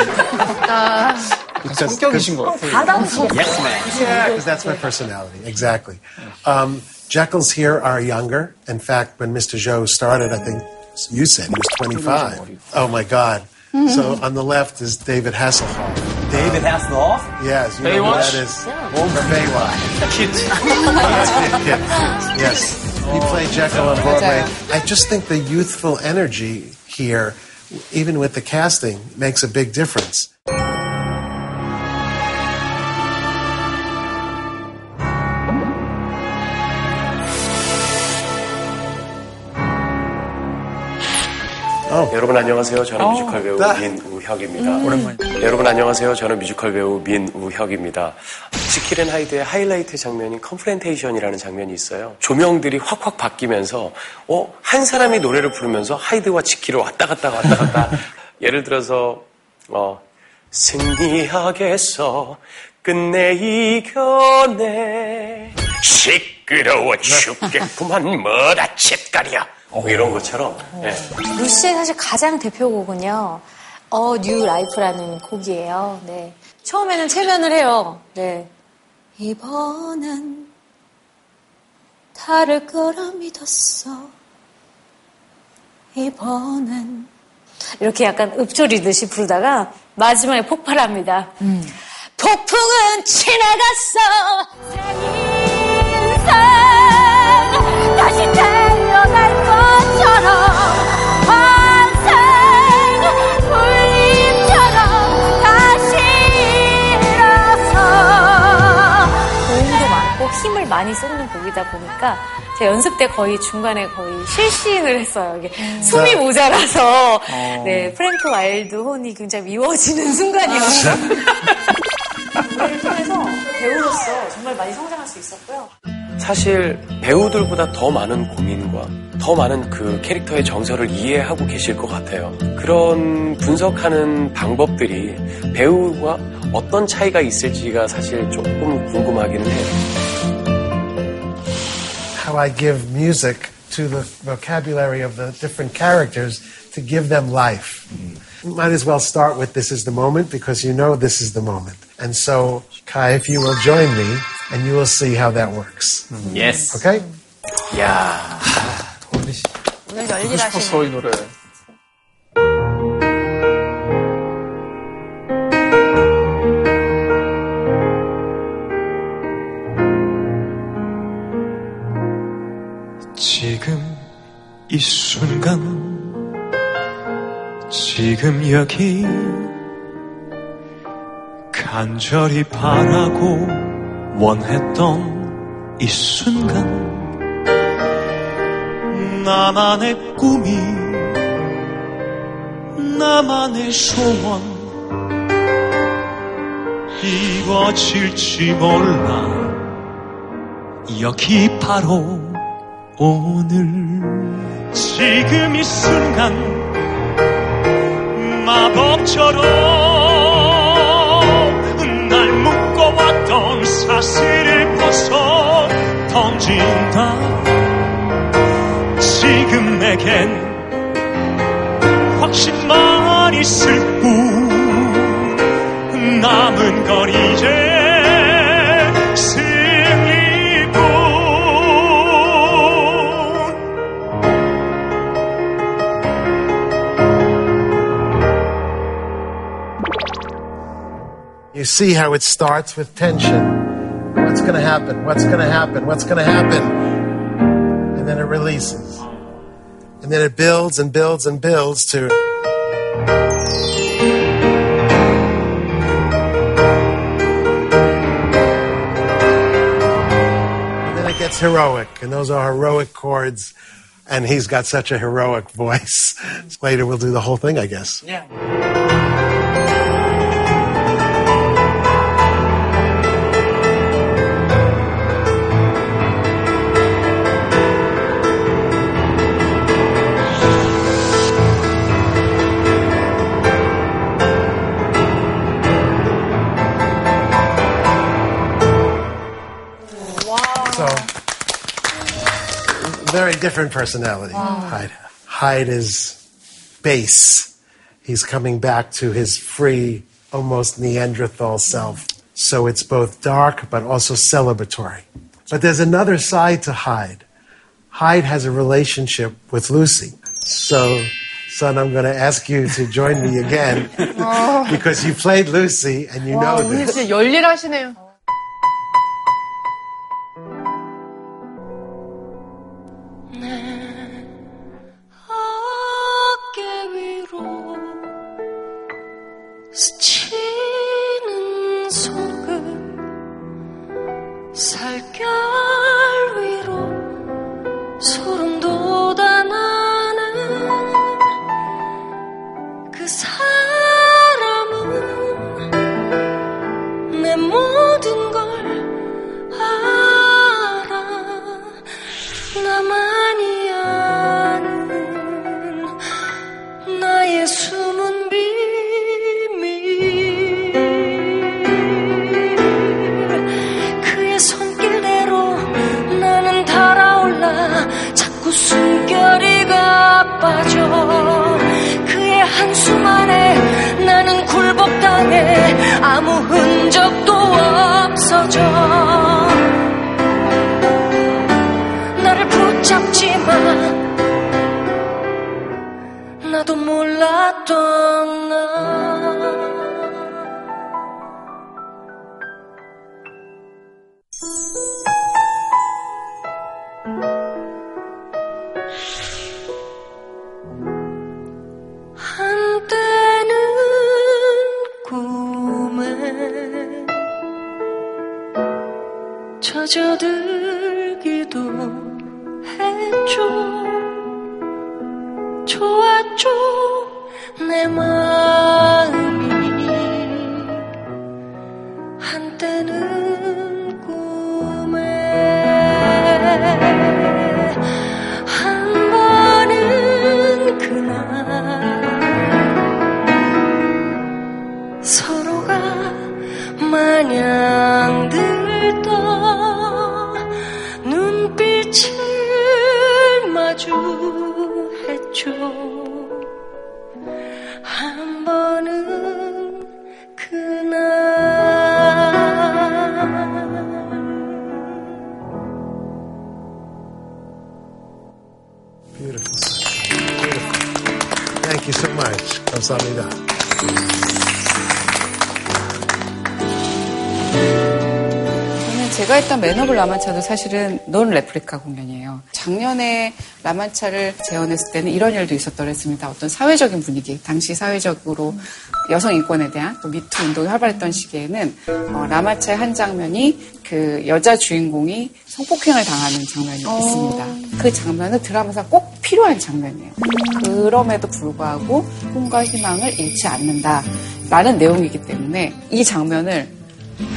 성격이신 것 같아요. Yes, man. Yeah, because that's my personality. Exactly. Jekylls here are younger. In fact, when Mr. Jo started, I think you said he was 25. Oh, my God. So on the left is David Hasselhoff. David Hasselhoff? Yes. You know who that is? Yeah. Over Baywatch. Kids. Yes. He played Jekyll on Broadway. I just think the youthful energy here, even with the casting, makes a big difference. 여러분 안녕하세요. 저는 뮤지컬 배우 민우혁입니다. 오랜만이다. 여러분 안녕하세요. 저는 뮤지컬 배우 민우혁입니다. 제킬 앤 하이드의 하이라이트 장면인 컴플랜테이션이라는 장면이 있어요. 조명들이 확확 바뀌면서 한 사람이 노래를 부르면서 하이드와 지킬을 왔다 갔다 예를 들어서 승리하겠어 끝내 이겨내 시끄러워 죽겠구만 뭐라 챗가리야 이런 것처럼. 네. 루시의 사실 가장 대표곡은요, 뉴 라이프라는 곡이에요. 네. 처음에는 체면을 해요. 네. 이번엔 다를 거라 믿었어. 이번엔. 이렇게 약간 읊조리듯이 부르다가 마지막에 폭발합니다. 폭풍은 지나갔어. 새 인생 다시 달려갈 것처럼. 힘을 많이 쏟는 곡이다 보니까 제가 연습 때 중간에 실시인을 했어요. 이게 숨이 모자라서 네, 프랭크 와일드 혼이 굉장히 미워지는 순간이었어요. 노래를 통해서 배우로서 정말 많이 성장할 수 있었고요. 사실 배우들보다 더 많은 고민과 더 많은 그 캐릭터의 정서를 이해하고 계실 것 같아요. 그런 분석하는 방법들이 배우와 어떤 차이가 있을지가 사실 조금 궁금하기는 해요. How I give music to the vocabulary of the different characters to give them life. Might as well start with this is the moment because you know this is the moment. And so, Kai, if you will join me, and you will see how that works. Yes. Okay? Yeah. 싶었어, 이 노래. 이 순간 지금 여기 간절히 바라고 원했던 이 순간 나만의 꿈이 나만의 소원 이루어질지 몰라 여기 바로 오늘 지금 이 순간 마법처럼 날 묶어왔던 사슬을 벗어 던진다 지금 내겐 확신만 있을 뿐 You see how it starts with tension. What's going to happen? What's going to happen? What's going to happen? And then it releases. And then it builds and builds and builds to... And then it gets heroic. And those are heroic chords. And he's got such a heroic voice. Later we'll do the whole thing, I guess. Yeah. Very different personality. Wow. Hyde is bass. He's coming back to his free, almost Neanderthal self. So it's both dark, but also celebratory. But there's another side to Hyde. Hyde has a relationship with Lucy. So, son, I'm going to ask you to join me again because you played Lucy and you know this. 진짜 열일하시네요. 스치는 손끝 살결 위로 소름 돋아 나는 그 사람은 내 모든 걸 알아 나만이 아는 나의 숨은 빛 숨결이가 빠져 그의 한숨 안에 나는 굴복당해 아무 흔적도 없어져 나를 붙잡지 마 나도 몰랐던 나 젖어들기도 했죠 좋았죠 내 마음이 한때는 꿈에 한 번은 그날 서로가 마냥 들떠 마주했죠 한 번은 그날 Beautiful. Beautiful. Thank you so much. 감사합니다. 제가 했던 맨 오브 라만차도 사실은 논 레플리카 공연이에요. 작년에 라만차를 재현했을 때는 이런 일도 있었더랬습니다. 어떤 사회적인 분위기, 당시 사회적으로 여성 인권에 대한 또 미투 운동이 활발했던 시기에는 라만차의 한 장면이 그 여자 주인공이 성폭행을 당하는 장면이 있습니다. 그 장면은 드라마상 꼭 필요한 장면이에요. 그럼에도 불구하고 꿈과 희망을 잃지 않는다라는 내용이기 때문에 이 장면을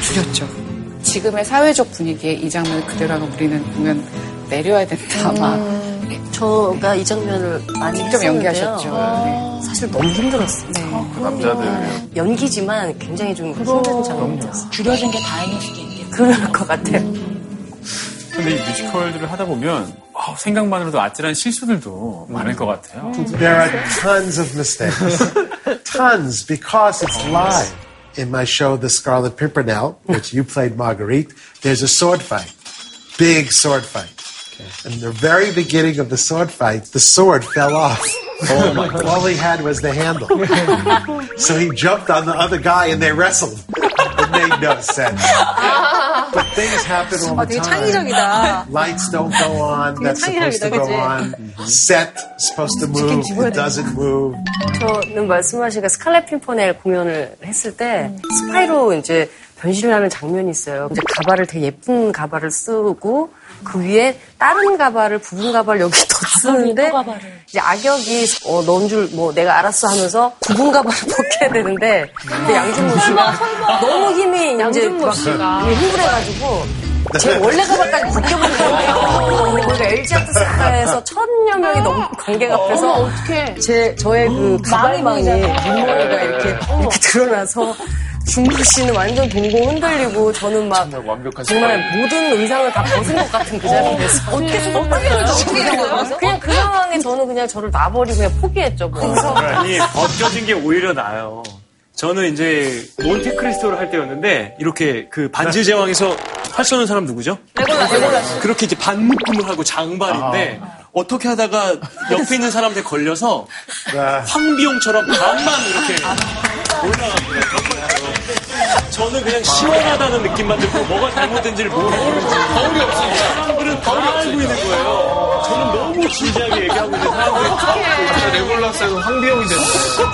줄였죠. 지금의 사회적 분위기에 이 장면을 그대로 하고 우리는 보면 내려야 된다 아마. 저가 이 장면을 많이 직접 연기하셨죠. 네. 사실 너무 힘들었어요. 네. 남자들 연기지만 굉장히 좀 힘든 장면이었어요. 줄여진 게 다행일 수도 있겠네요. 그럴 것 같아요. 근데 이 뮤지컬들을 하다 보면 생각만으로도 아찔한 실수들도 많을 것 같아요. There are tons of mistakes. Tons because it's live. In my show, The Scarlet Pimpernel, which you played Marguerite, there's a sword fight. Big sword fight. Okay. And the very beginning of the sword fight, the sword fell off. Oh my God. All he had was the handle. So he jumped on the other guy and they wrestled. made no sense. But things happen all the time. Lights don't go on. That's supposed to go on. Set supposed to move. It doesn't move. 저는 말씀하시니까 스칼렛 핀퍼넬 공연을 했을 때 스파이로 이제 변신을 하는 장면이 있어요. 이제 가발을 되게 예쁜 가발을 쓰고 그 위에 다른 가발을 부분 가발 여기 덧쓰는데 이제 악역이 넣은 줄 뭐 내가 알았어 하면서 부분 가발을 벗겨야 되는데 양준모 씨가 너무 힘이 이제 막 흥분해가지고. 제 원래 가발까지 벗겨버린 거예요. 우리가 LG 아트 센터에서 1,000여 명이 넘는 관객 앞에서 저의 그 가발망이 눈머리가 이렇게 드러나서 준모 씨는 완전 동공 흔들리고 저는 막 정말 모든 의상을 다 벗은 것 같은 그 자리에서 어떻게 그냥 그 상황에 저는 그냥 저를 놔버리고 그냥 포기했죠. 그래서 아니 벗겨진 게 오히려 나아요. 저는 이제 몬테크리스토를 할 때였는데 이렇게 그 반지 제왕에서 활 쏘는 사람 누구죠? 레골라스. 그렇게 이제 반묶음을 하고 장발인데 어떻게 하다가 옆에 있는 사람한테 걸려서 황비용처럼 반만 이렇게 올라갑니다. 저는 그냥 시원하다는 느낌만 들고 뭐가 잘못된지를 모르고 거울이 없으니까 사람들은 다 알고 있는 거예요. 저는 너무 진지하게 얘기하고 있는 사람들이 레골라스에서 황비용이 됐어요.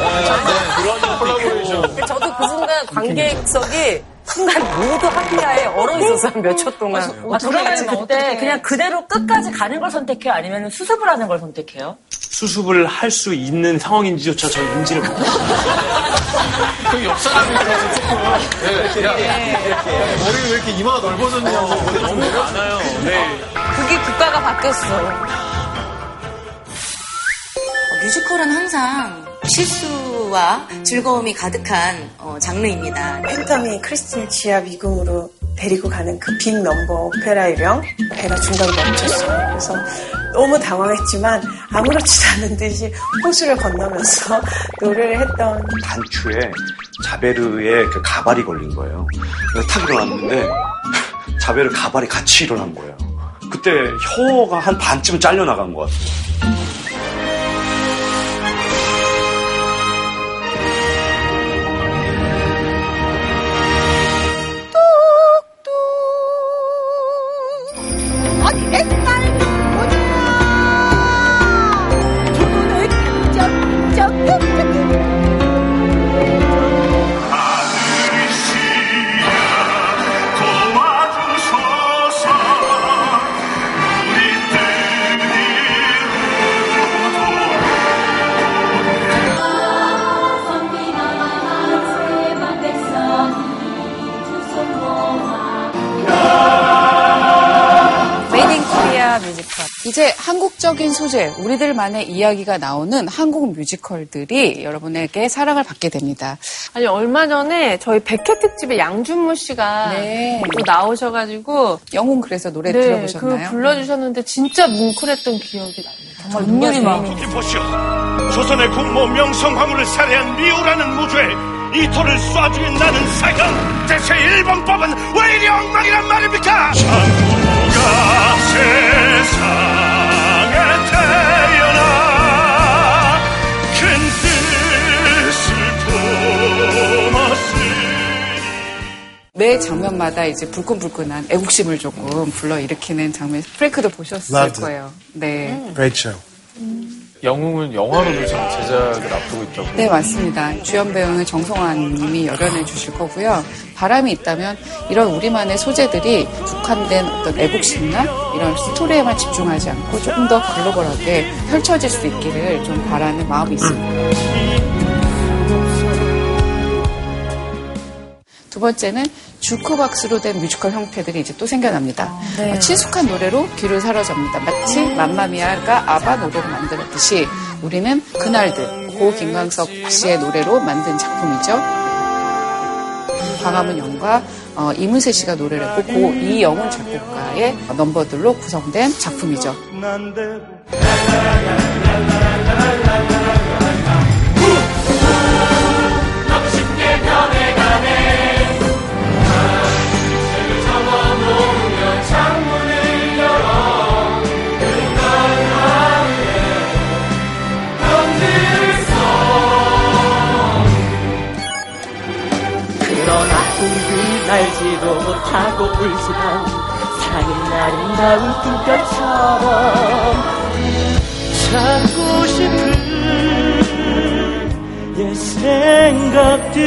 그런 콜라보레이션. 저도 그 순간 관객석이 순간 모두 합리화에 얼어 있어서 한 몇 초 동안. 돌아가면 그때 그냥 그대로 끝까지 가는 걸 선택해요? 아니면 수습을 하는 걸 선택해요? 수습을 할 수 있는 상황인지조차 저 인지를 못했어요. 그 옆 사람이 들어서 조금. 머리 왜 이렇게 이마가 넓어졌냐고. 너무 많아요. 네. 그게 국가가 바뀌었어. 뮤지컬은 항상 실수와 즐거움이 가득한 장르입니다. 팬텀이 크리스틴 지아 미궁으로 데리고 가는 그 빅 넘버 오페라 일병 배가 중간에 멈췄어요. 그래서 너무 당황했지만 아무렇지도 않은 듯이 호수를 건너면서 노래를 했던 단추에 자베르의 그 가발이 걸린 거예요. 그래서 탁 일어났는데 자베르 가발이 같이 일어난 거예요. 그때 혀가 한 반쯤은 잘려나간 것 같아요. 이제 한국적인 소재, 우리들만의 이야기가 나오는 한국 뮤지컬들이 여러분에게 사랑을 받게 됩니다. 아니 얼마 전에 저희 100회 특집에 양준모 씨가 또 나오셔가지고 영웅 그래서 노래 들어보셨나요? 네, 그 불러주셨는데 진짜 뭉클했던 기억이 납니다. 정말 눈물이 많아요. 보시오, 조선의 군모 명성황후를 살해한 미우라는 무죄, 이 토를 쏴 죽인 나는 사형, 대체 일본법은 왜 이리 엉망이란 말입니까? 장군모가 세상 매 장면마다 이제 불끈불끈한 애국심을 조금 불러일으키는 장면. 프랭크도 보셨을 거예요. 네. Great show. 영웅은 영화로도 지금 제작을 앞두고 있다고. 네, 맞습니다. 주연 배우는 정성환 님이 열연해 주실 거고요. 바람이 있다면 이런 우리만의 소재들이 국한된 어떤 애국심이나 이런 스토리에만 집중하지 않고 조금 더 글로벌하게 펼쳐질 수 있기를 좀 바라는 마음이 있습니다. 두 번째는 주크박스로 된 뮤지컬 형태들이 이제 또 생겨납니다. 네. 친숙한 노래로 귀를 사로잡니다. 마치 맘마미아가 아바 노래를 만들었듯이 우리는 그날들, 고 김광석 씨의 노래로 만든 작품이죠. 광화문 영과 이문세 씨가 노래를 했고 고 이영훈 작곡가의 넘버들로 구성된 작품이죠. 알지도 못하고 울지만 사랑은 아름다운 꿈결처럼 찾고 싶은 옛 생각들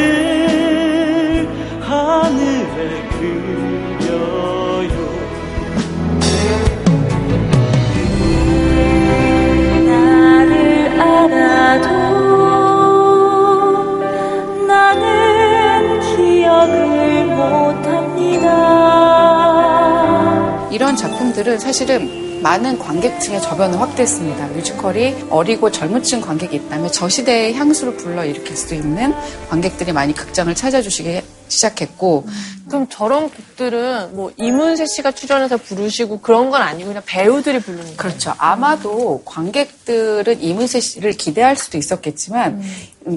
하늘에 그려요. 나를 알아도 나는 기억을 못합니다. 이런 작품들은 사실은 많은 관객층의 저변을 확대했습니다. 뮤지컬이 어리고 젊은 층 관객이 있다면 저 시대의 향수를 불러일으킬 수 있는 관객들이 많이 극장을 찾아주시기 시작했고. 그럼 저런 곡들은 뭐 이문세 씨가 출연해서 부르시고 그런 건 아니고 그냥 배우들이 부르는 거예요? 그렇죠. 아마도 관객들은 이문세 씨를 기대할 수도 있었겠지만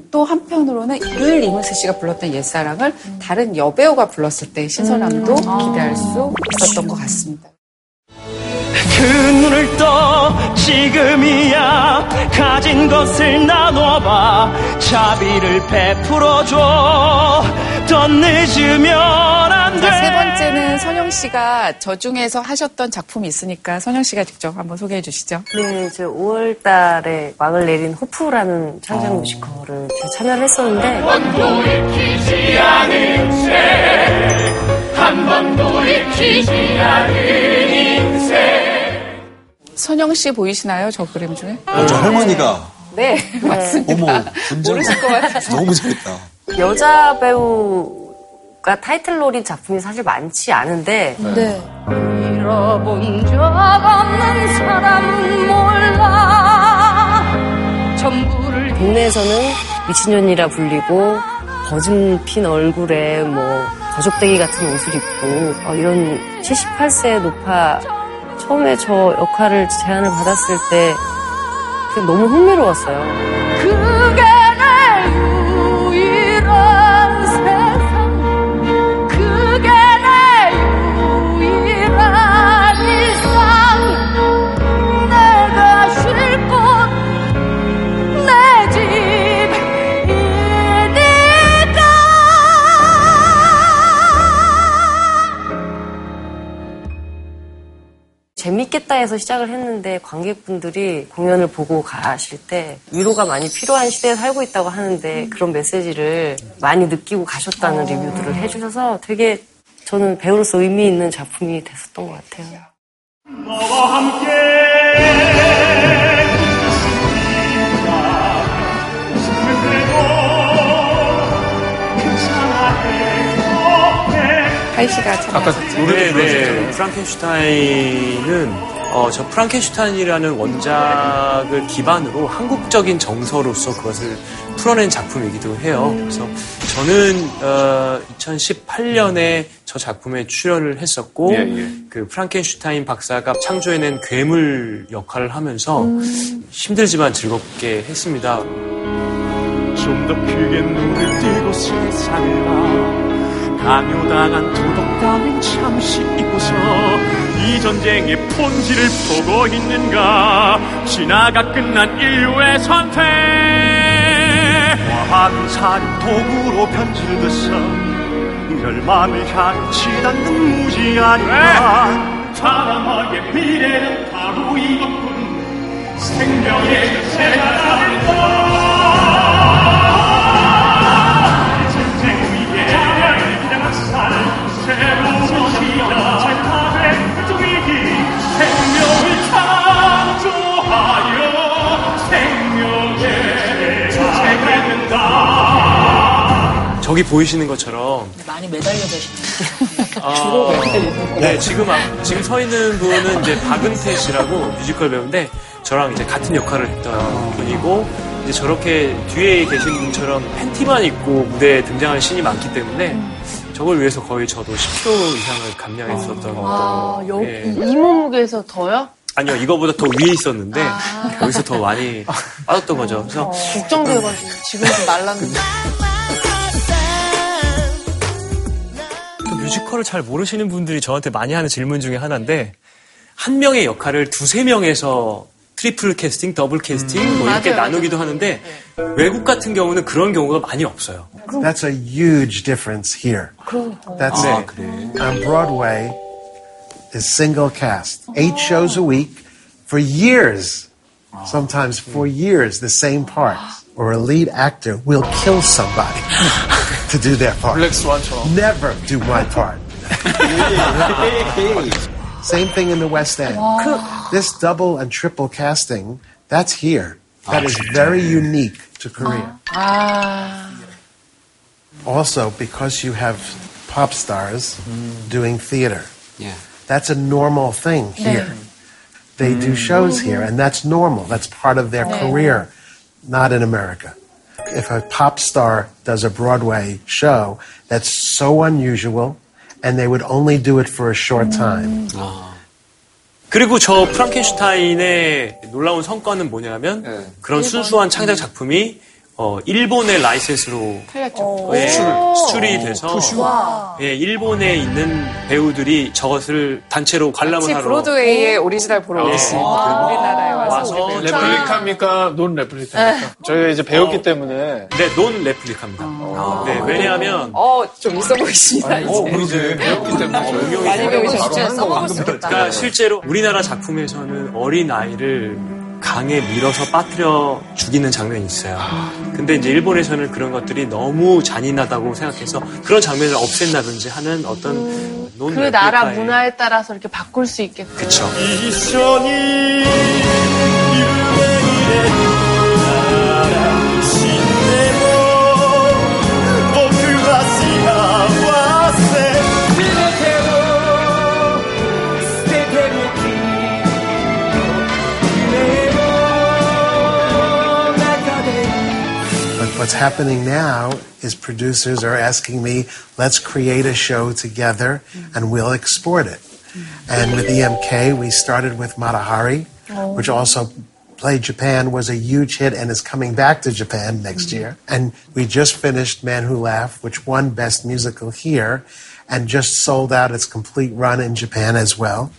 또 한편으로는 늘 이문세 씨가 불렀던 옛사랑을 다른 여배우가 불렀을 때의 신선함도 기대할 수 있었던 것 같습니다. 그 눈을 떠 지금이야 가진 것을 나눠봐 자비를 베풀어줘 더 늦으면 안 돼. 세 번째는 선영 씨가 저중에서 하셨던 작품이 있으니까 선영 씨가 직접 한번 소개해 주시죠. 네, 저 5월 달에 막을 내린 호프라는 창작 뮤지컬을 참여를 했었는데 한 번도 익히지 않은 채 한 번도 익히지 않은 인생. 선영 씨 보이시나요? 저 그림 중에? 저 할머니가. 네, 맞습니다. 어머, 모르실 것 같아요. 너무 잘했다. 여자 배우가 타이틀롤인 작품이 사실 많지 않은데 네. 잃어본 적 없는 사람은 몰라 전부를 국내에서는 미친년이라 불리고 거진 핀 얼굴에 뭐 거족대기 같은 옷을 입고 이런 78세의 노파 처음에 저 역할을 제안을 받았을 때 너무 흥미로웠어요. 그게 내 유일한 세상 그게 내 유일한 일상 내가 쉴 곳 내 집이니까 재밌겠다 해서 시작을 했는데 관객분들이 공연을 보고 가실 때 위로가 많이 필요한 시대에 살고 있다고 하는데 그런 메시지를 많이 느끼고 가셨다는 리뷰들을 해주셔서 되게 저는 배우로서 의미 있는 작품이 됐었던 것 같아요. 너와 함께 카이 씨가 참여하셨죠? 노래를 불러주셨잖아요. 프랑켄슈타인은 저 프랑켄슈타인이라는 원작을 기반으로 한국적인 정서로서 그것을 풀어낸 작품이기도 해요. 그래서 저는 2018년에 저 작품에 출연을 했었고 그 프랑켄슈타인 박사가 창조해낸 괴물 역할을 하면서 힘들지만 즐겁게 했습니다. 좀 더 크게 눈을 뜨고 세상을 봐 강요당한 도덕 따윈 잠시 잊고서 이 전쟁의 본질을 보고 있는가 진화가 끝난 인류의 선택 과학은 살인 도구로 변질됐어 멸망을 향해 치닫는 무지 아닌가 사람의 미래는 바로 이것뿐 생명의 끝에가 살고 저기 보이시는 것처럼 많이 매달려 계시네요. 주로 매달리는 네, 지금 서 있는 분은 이제 박은태 씨라고 뮤지컬 배우인데 저랑 이제 같은 역할을 했던 분이고. 이제 저렇게 뒤에 계신 분처럼 팬티만 입고 무대에 등장하는 신이 많기 때문에 저걸 위해서 거의 저도 10kg 이상을 감량했었던 거. 예. 이 몸무게에서 더요? 아니요, 이거보다 더 위에 있었는데 여기서 더 많이 빠졌던 거죠. 그래서 걱정돼가지고 지금 좀 말랐는데. 또 뮤지컬을 잘 모르시는 분들이 저한테 많이 하는 질문 중에 하나인데 한 명의 역할을 두세 명에서 트리플 캐스팅, 더블 캐스팅 뭐 이렇게 맞아요, 나누기도 맞아요. 하는데 외국 같은 경우는 그런 경우가 많이 없어요. That's a huge difference here. That's it. 그래. On Broadway is single cast. 8 shows a week for years. Sometimes for years the same parts. Or a lead actor will kill somebody to do their part. Never do my part. Same thing in the West End. This double and triple casting, that's here. That is very unique to Korea. Also, because you have pop stars doing theater, that's a normal thing here. They do shows here, and that's normal. That's part of their career, not in America. If a pop star does a Broadway show, that's so unusual, and they would only do it for a short time. 그리고 저 프랑켄슈타인의 놀라운 성과는 뭐냐면 그런 일본. 순수한 창작 작품이 일본의 라이센스로 수출이 돼서 일본에 있는 배우들이 저것을 단체로 관람을 하러 브로드웨이의 오리지널 보러 왔습니다. 우리나라에 와서 레플리카입니까? 논 레플리카입니까? 저희가 이제 배웠기 때문에 논 레플리카입니다. 왜냐하면 좀 있어 보이시나 이제 배웠기 때문에 많이 배우셨죠? 써먹었으니까 실제로 우리나라 작품에서는 어린 아이를 강에 밀어서 빠뜨려 죽이는 장면이 있어요. 근데 이제 일본에서는 그런 것들이 너무 잔인하다고 생각해서 그런 장면을 없앤다든지 하는 어떤 논 그 나라 문화에 따라서 이렇게 바꿀 수 있게끔. 그쵸. What's happening now is producers are asking me, let's create a show together and we'll export it. And with EMK, we started with Matahari, which also played Japan, was a huge hit, and is coming back to Japan next year. And we just finished Man Who Laughs, which won Best Musical here, and just sold out its complete run in Japan as well.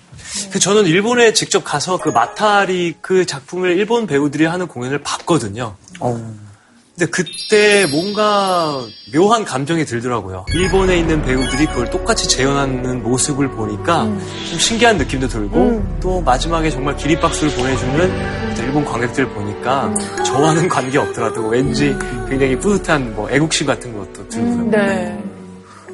저는 일본에 직접 가서 그 마타리 그 작품을 일본 배우들이 하는 공연을 봤거든요. 근데 그때 뭔가 묘한 감정이 들더라고요. 일본에 있는 배우들이 그걸 똑같이 재현하는 모습을 보니까 좀 신기한 느낌도 들고 또 마지막에 정말 기립박수를 보내주는 일본 관객들 보니까 저와는 관계없더라도 왠지 굉장히 뿌듯한 뭐 애국심 같은 것도 들고요.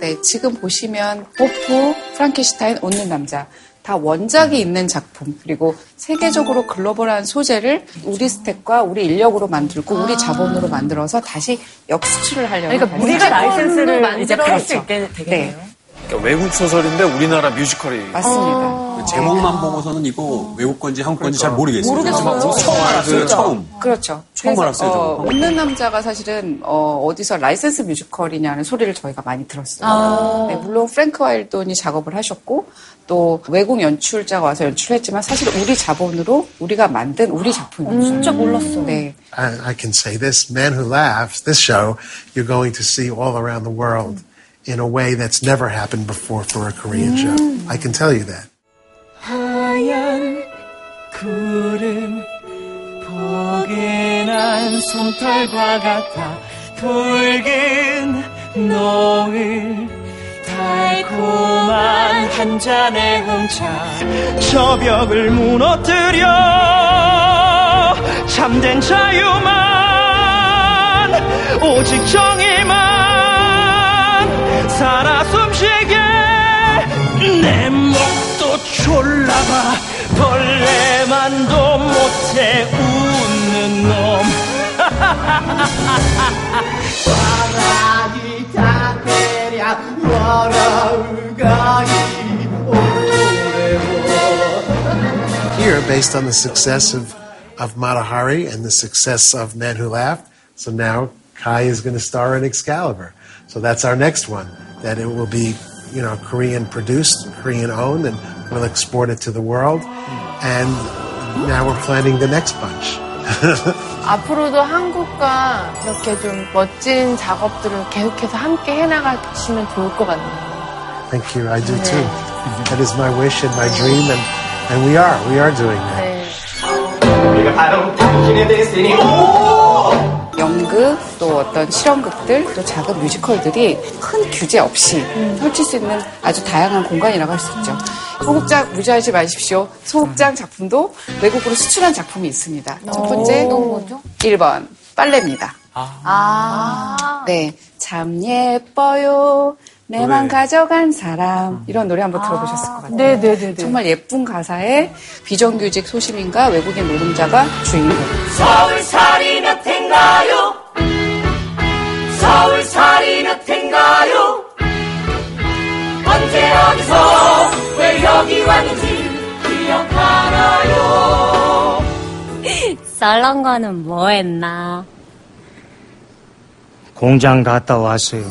네, 지금 보시면 오프, 프랑켄슈타인, 웃는 남자 다 원작이 있는 작품, 그리고 세계적으로 글로벌한 소재를 우리 스택과 우리 인력으로 만들고 우리 자본으로 만들어서 다시 역수출을 하려고 하는 그러니까 우리가 라이센스를 만들어 할 수 있게 되겠네요. 네. 그러니까 외국 소설인데 우리나라 뮤지컬이. 맞습니다. 제목만 보고서는 이거 외국 건지 한국 건지 잘 모르겠어요. 모르겠어요. 처음 알았어요. 처음. 그렇죠. 처음 알았어요. 웃는 남자가 사실은 어디서 라이센스 뮤지컬이냐는 소리를 저희가 많이 들었어요. 네, 물론 프랭크 와일드혼이 작업을 하셨고 또 외국 연출자가 와서 연출했지만 사실 우리 자본으로 우리가 만든 우리 작품이었어요. 진짜 몰랐어. 네. I can say this, Man Who Laughs, this show, you're going to see all around the world. In a way that's never happened before for a Korean show. I can tell you that. 하얀 구름 포근한 솜털과 같아 붉은 노을 달콤한 한 잔의 홍차 저 벽을 무너뜨려 참된 자유만 오직 정의만 살아 숨쉬게 내 목도 졸라봐 벌레만도 못해 웃는 놈 사랑이 다 되랴 워러울 거리 오래오 Here, based on the success of Matahari and the success of Men Who Laughed, so now Kai is going to star in Excalibur. So that's our next one, that it will be, you know, Korean produced, Korean owned, and we'll export it to the world. And now we're planning the next bunch. 앞으로도 한국과 이렇게 좀 멋진 작업들을 계속해서 함께 해나가시면 좋을 것 같네요. Thank you. I do too. That is my wish and my dream, and we are doing that. 우리가 바로 당신의 데스티니. 연극, 또 어떤 실험극들, 또 작은 뮤지컬들이 큰 규제 없이 펼칠 수 있는 아주 다양한 공간이라고 할 수 있죠. 소극장 무시하지 마십시오. 소극장 작품도 외국으로 수출한 작품이 있습니다. 첫 번째, 1번, 빨래입니다. 네, 참 예뻐요. 내만 가져간 사람. 이런 노래 한번 들어보셨을 것 같아요. 네네네. 정말 예쁜 가사에 비정규직 소시민과 외국인 노동자가 주인공. 서울살이 몇 행가요? 서울살이 몇 행가요? 언제 어디서 왜 여기 왔는지 기억하나요? 썰렁거는 뭐 했나? 공장 갔다 왔어요.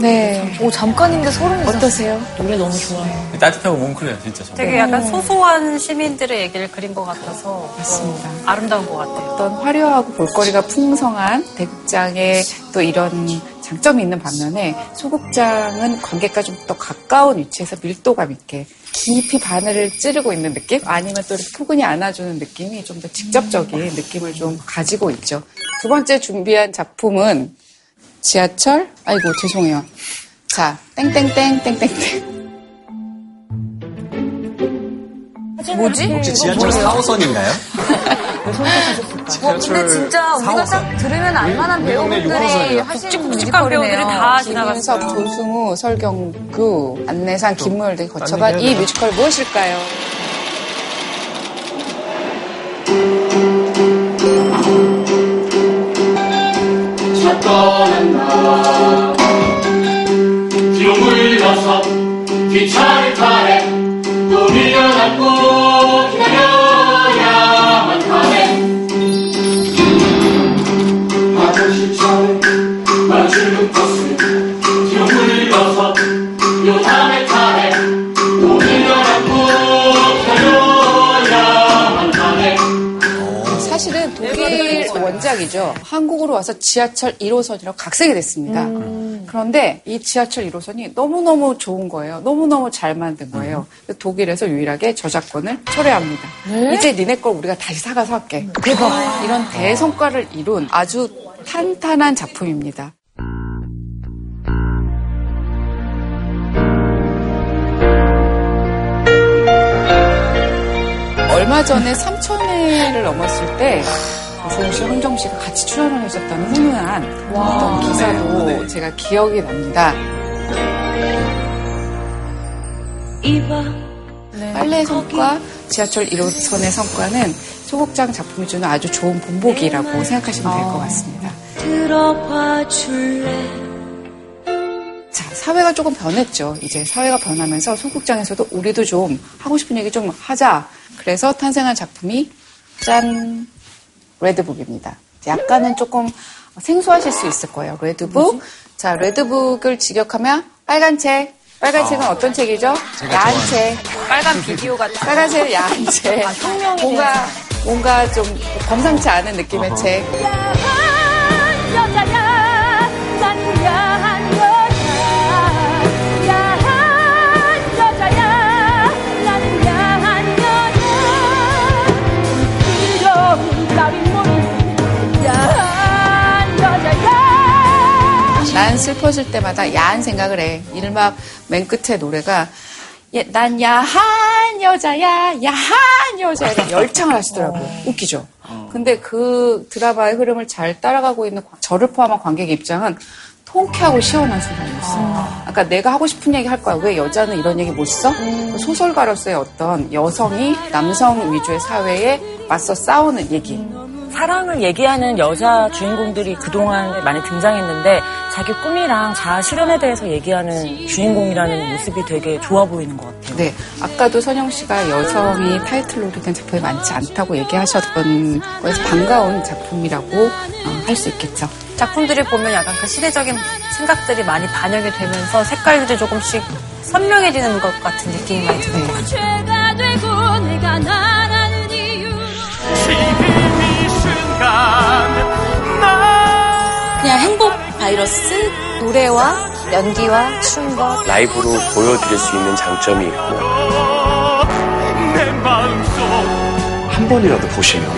네. 오, 잠깐인데 소름이. 어떠세요? 노래 너무 좋아요. 따뜻하고 뭉클해요, 진짜. 정말. 되게 약간 소소한 시민들의 얘기를 그린 것 같아서. 맞습니다. 아름다운 것 같아요. 어떤 화려하고 볼거리가 풍성한 대극장에 또 이런 장점이 있는 반면에 소극장은 관객과 좀 더 가까운 위치에서 밀도감 있게 깊이 바늘을 찌르고 있는 느낌? 아니면 또 이렇게 포근히 안아주는 느낌이 좀 더 직접적인 느낌을 좀 가지고 있죠. 두 번째 준비한 작품은 지하철? 아이고, 죄송해요. 자, 땡땡땡. 뭐지? 혹시 지하철 4호선인가요? 근데 진짜 우리가 4호선. 딱 들으면 알만한 배우분들이 하시는 묵직한 배우들이 다 지나갔어요. 김윤섭, 조승우, 설경구, 안내상, 김무열 등이 거쳐간 이 뮤지컬 무엇일까요? 떠난다 뒤로 물려서 기차를 타네 또 밀려났고 기다려야만 하네 아저씨 차에 맞추는 버스 뒤로 물려서 요담에 타네 또 밀려났고 기다려야만 하네. 사실은 독일 원작이죠. 한국으로 와서 지하철 1호선이라고 각색이 됐습니다. 그런데 이 지하철 1호선이 너무너무 좋은 거예요. 너무너무 잘 만든 거예요. 독일에서 유일하게 저작권을 철회합니다. 네? 이제 니네 걸 우리가 다시 사가서 할게. 대박. 이런 대성과를 이룬 아주 탄탄한 작품입니다. 얼마 전에 3,000회를 넘었을 때 조승우 씨, 황정우 씨가 같이 출연을 해줬다는 훈훈한 어떤 기사도 제가 기억이 납니다. 빨래의 성과, 지하철 1호선의 성과는 소극장 작품이 주는 아주 좋은 본보기라고 생각하시면 될 것 같습니다. 자, 사회가 조금 변했죠. 이제 사회가 변하면서 소극장에서도 우리도 좀 하고 싶은 얘기 좀 하자. 그래서 탄생한 작품이 짠! 레드북입니다. 약간은 조금 생소하실 수 있을 거예요. 레드북. 뭐지? 자, 레드북을 직역하면 빨간 책. 빨간 책은 어떤 책이죠? 야한 책. 빨간 비디오 같은. 빨간 책은 야한 책. 아, 혁명이 뭔가 좀 범상치 않은 느낌의 책. 야한 여자야, 난 야한 여자. 야한 여자야, 난 야한 여자. 이런 난 슬퍼질 때마다 야한 생각을 해. 일막 맨 끝에 노래가 난 야한 여자야, 야한 여자야. 열창을 하시더라고요. 웃기죠? 근데 그 드라마의 흐름을 잘 따라가고 있는 저를 포함한 관객의 입장은 통쾌하고 시원한 순간이었어요. 아까 내가 하고 싶은 얘기 할 거야. 왜 여자는 이런 얘기 못 써? 소설가로서의 어떤 여성이 남성 위주의 사회에 맞서 싸우는 얘기. 사랑을 얘기하는 여자 주인공들이 그동안 많이 등장했는데 자기 꿈이랑 자아 실현에 대해서 얘기하는 주인공이라는 모습이 되게 좋아 보이는 것 같아요. 네, 아까도 선영 씨가 여성이 타이틀로로 된 작품이 많지 않다고 얘기하셨던 거에서 반가운 작품이라고 할 수 있겠죠. 작품들을 보면 약간 그 시대적인 생각들이 많이 반영이 되면서 색깔들이 조금씩 선명해지는 것 같은 느낌이 많이 드는 것 같아요. 그냥 행복 바이러스, 노래와 연기와 춤과 라이브로 보여드릴 수 있는 장점이 있고 한 번이라도 보시면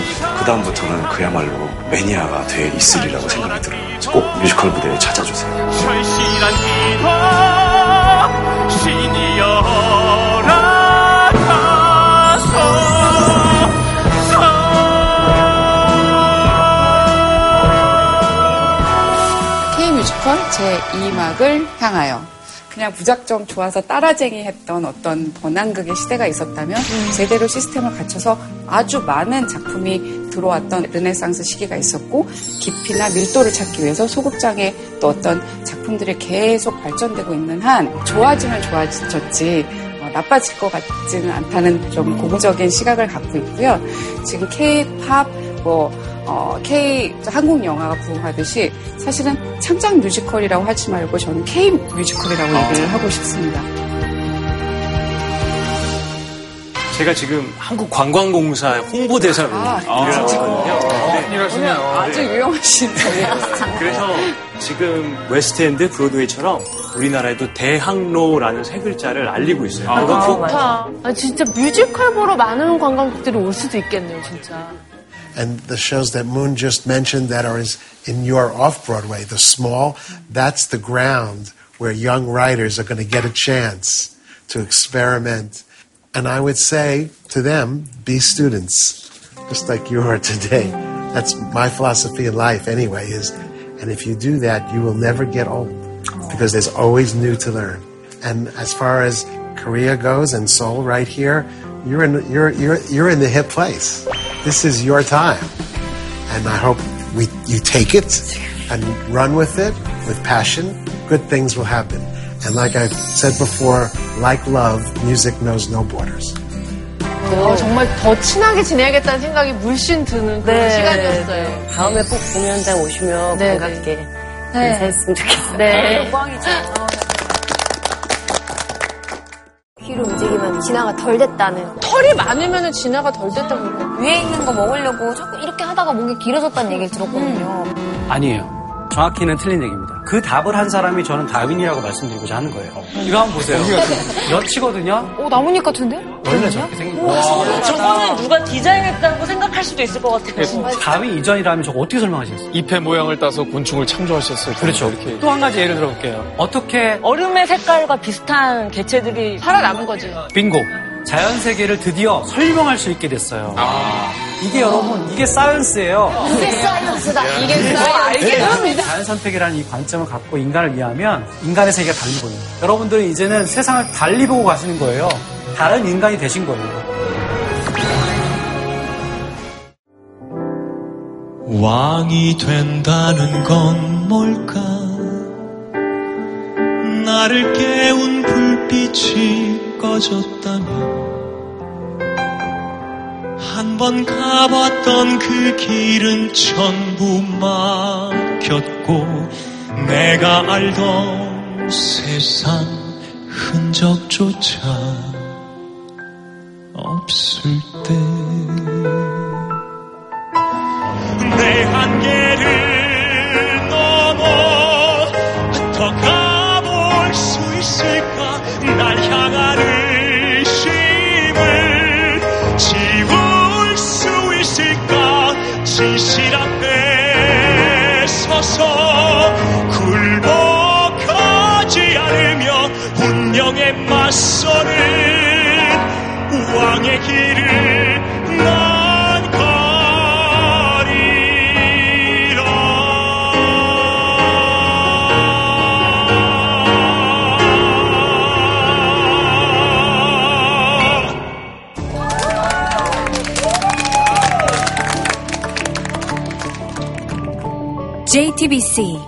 그다음부터는 그야말로 매니아가 돼 있으리라고 생각이 들어요. 꼭 뮤지컬 무대에 찾아주세요. K-뮤지컬 제2막을 향하여 그냥 무작정 좋아서 따라쟁이 했던 어떤 번안극의 시대가 있었다면 제대로 시스템을 갖춰서 아주 많은 작품이 들어왔던 르네상스 시기가 있었고 깊이나 밀도를 찾기 위해서 소극장에 또 어떤 작품들이 계속 발전되고 있는 한 좋아지면 좋아졌지 나빠질 것 같지는 않다는 좀 고무적인 시각을 갖고 있고요. 지금 K-팝 K 한국 영화가 부흥하듯이 사실은 창작 뮤지컬이라고 하지 말고 저는 K 뮤지컬이라고 얘기를 하고 싶습니다. 제가 지금 한국관광공사 홍보대사로 일을 하거든요. 아주 유용하신 분이었어요. 그래서 지금 웨스트엔드 브로드웨이처럼 우리나라에도 대항로라는 세 글자를 알리고 있어요. 좋다. 진짜 뮤지컬 보러 많은 관광객들이 올 수도 있겠네요, 진짜. And the shows that Moon just mentioned that are in your off-Broadway, the small, that's the ground where young writers are going to get a chance to experiment. And I would say to them, be students, just like you are today. That's my philosophy in life anyway, and if you do that, you will never get old because there's always new to learn. And as far as Korea goes and Seoul right here, you're in the hip place. This is your time, and I hope you take it and run with it with passion. Good things will happen, and like I've said before, like love, music knows no borders. 정말 더 친하게 지내야겠다는 생각이 물씬 드는 그런 시간이었어요. 다음에 꼭 공연장 오시면 반갑게 인사했으면 좋겠어요. 네, 영광이죠. 귀로 움직이면 진화가 덜 됐다는 털이 많으면 진화가 덜 됐다는 거예요. 위에 있는 거 먹으려고 조금 이렇게 하다가 목이 길어졌다는 얘기를 들었거든요. 아니에요. 정확히는 틀린 얘기입니다. 그 답을 한 사람이 저는 다윈이라고 말씀드리고자 하는 거예요. 이거 한번 보세요. 여치거든요. 나뭇잎 같은데? 원래 저렇게 생긴 거예요. 저거는 누가 디자인했다고 생각할 수도 있을 것 같아요. 다윈 이전이라면 저거 어떻게 설명하시겠어요? 잎의 모양을 따서 곤충을 창조하셨을 거예요. 그렇죠. 또 한 가지 예를 들어볼게요. 어떻게 얼음의 색깔과 비슷한 개체들이 살아남은 거지. 빙고. 자연 세계를 드디어 설명할 수 있게 됐어요. 이게 여러분, 이게 사이언스예요. 이게 사이언스다. 이게 사이언스입니다. 자연 선택이라는 이 관점을 갖고 인간을 이해하면 인간의 세계가 달리 보입니다. 여러분들은 이제는 세상을 달리 보고 가시는 거예요. 다른 인간이 되신 거예요. 왕이 된다는 건 뭘까? 나를 깨운 불빛이 꺼졌다면 한번 가봤던 그 길은 전부 막혔고 내가 알던 세상 흔적조차 없을 때 내 한계를 넘어 더 가볼 수 있을까 날 향하는 심을 지워 진실 앞에 서서 굴복하지 않으며 운명에 맞서는 왕의 길을 난 JTBC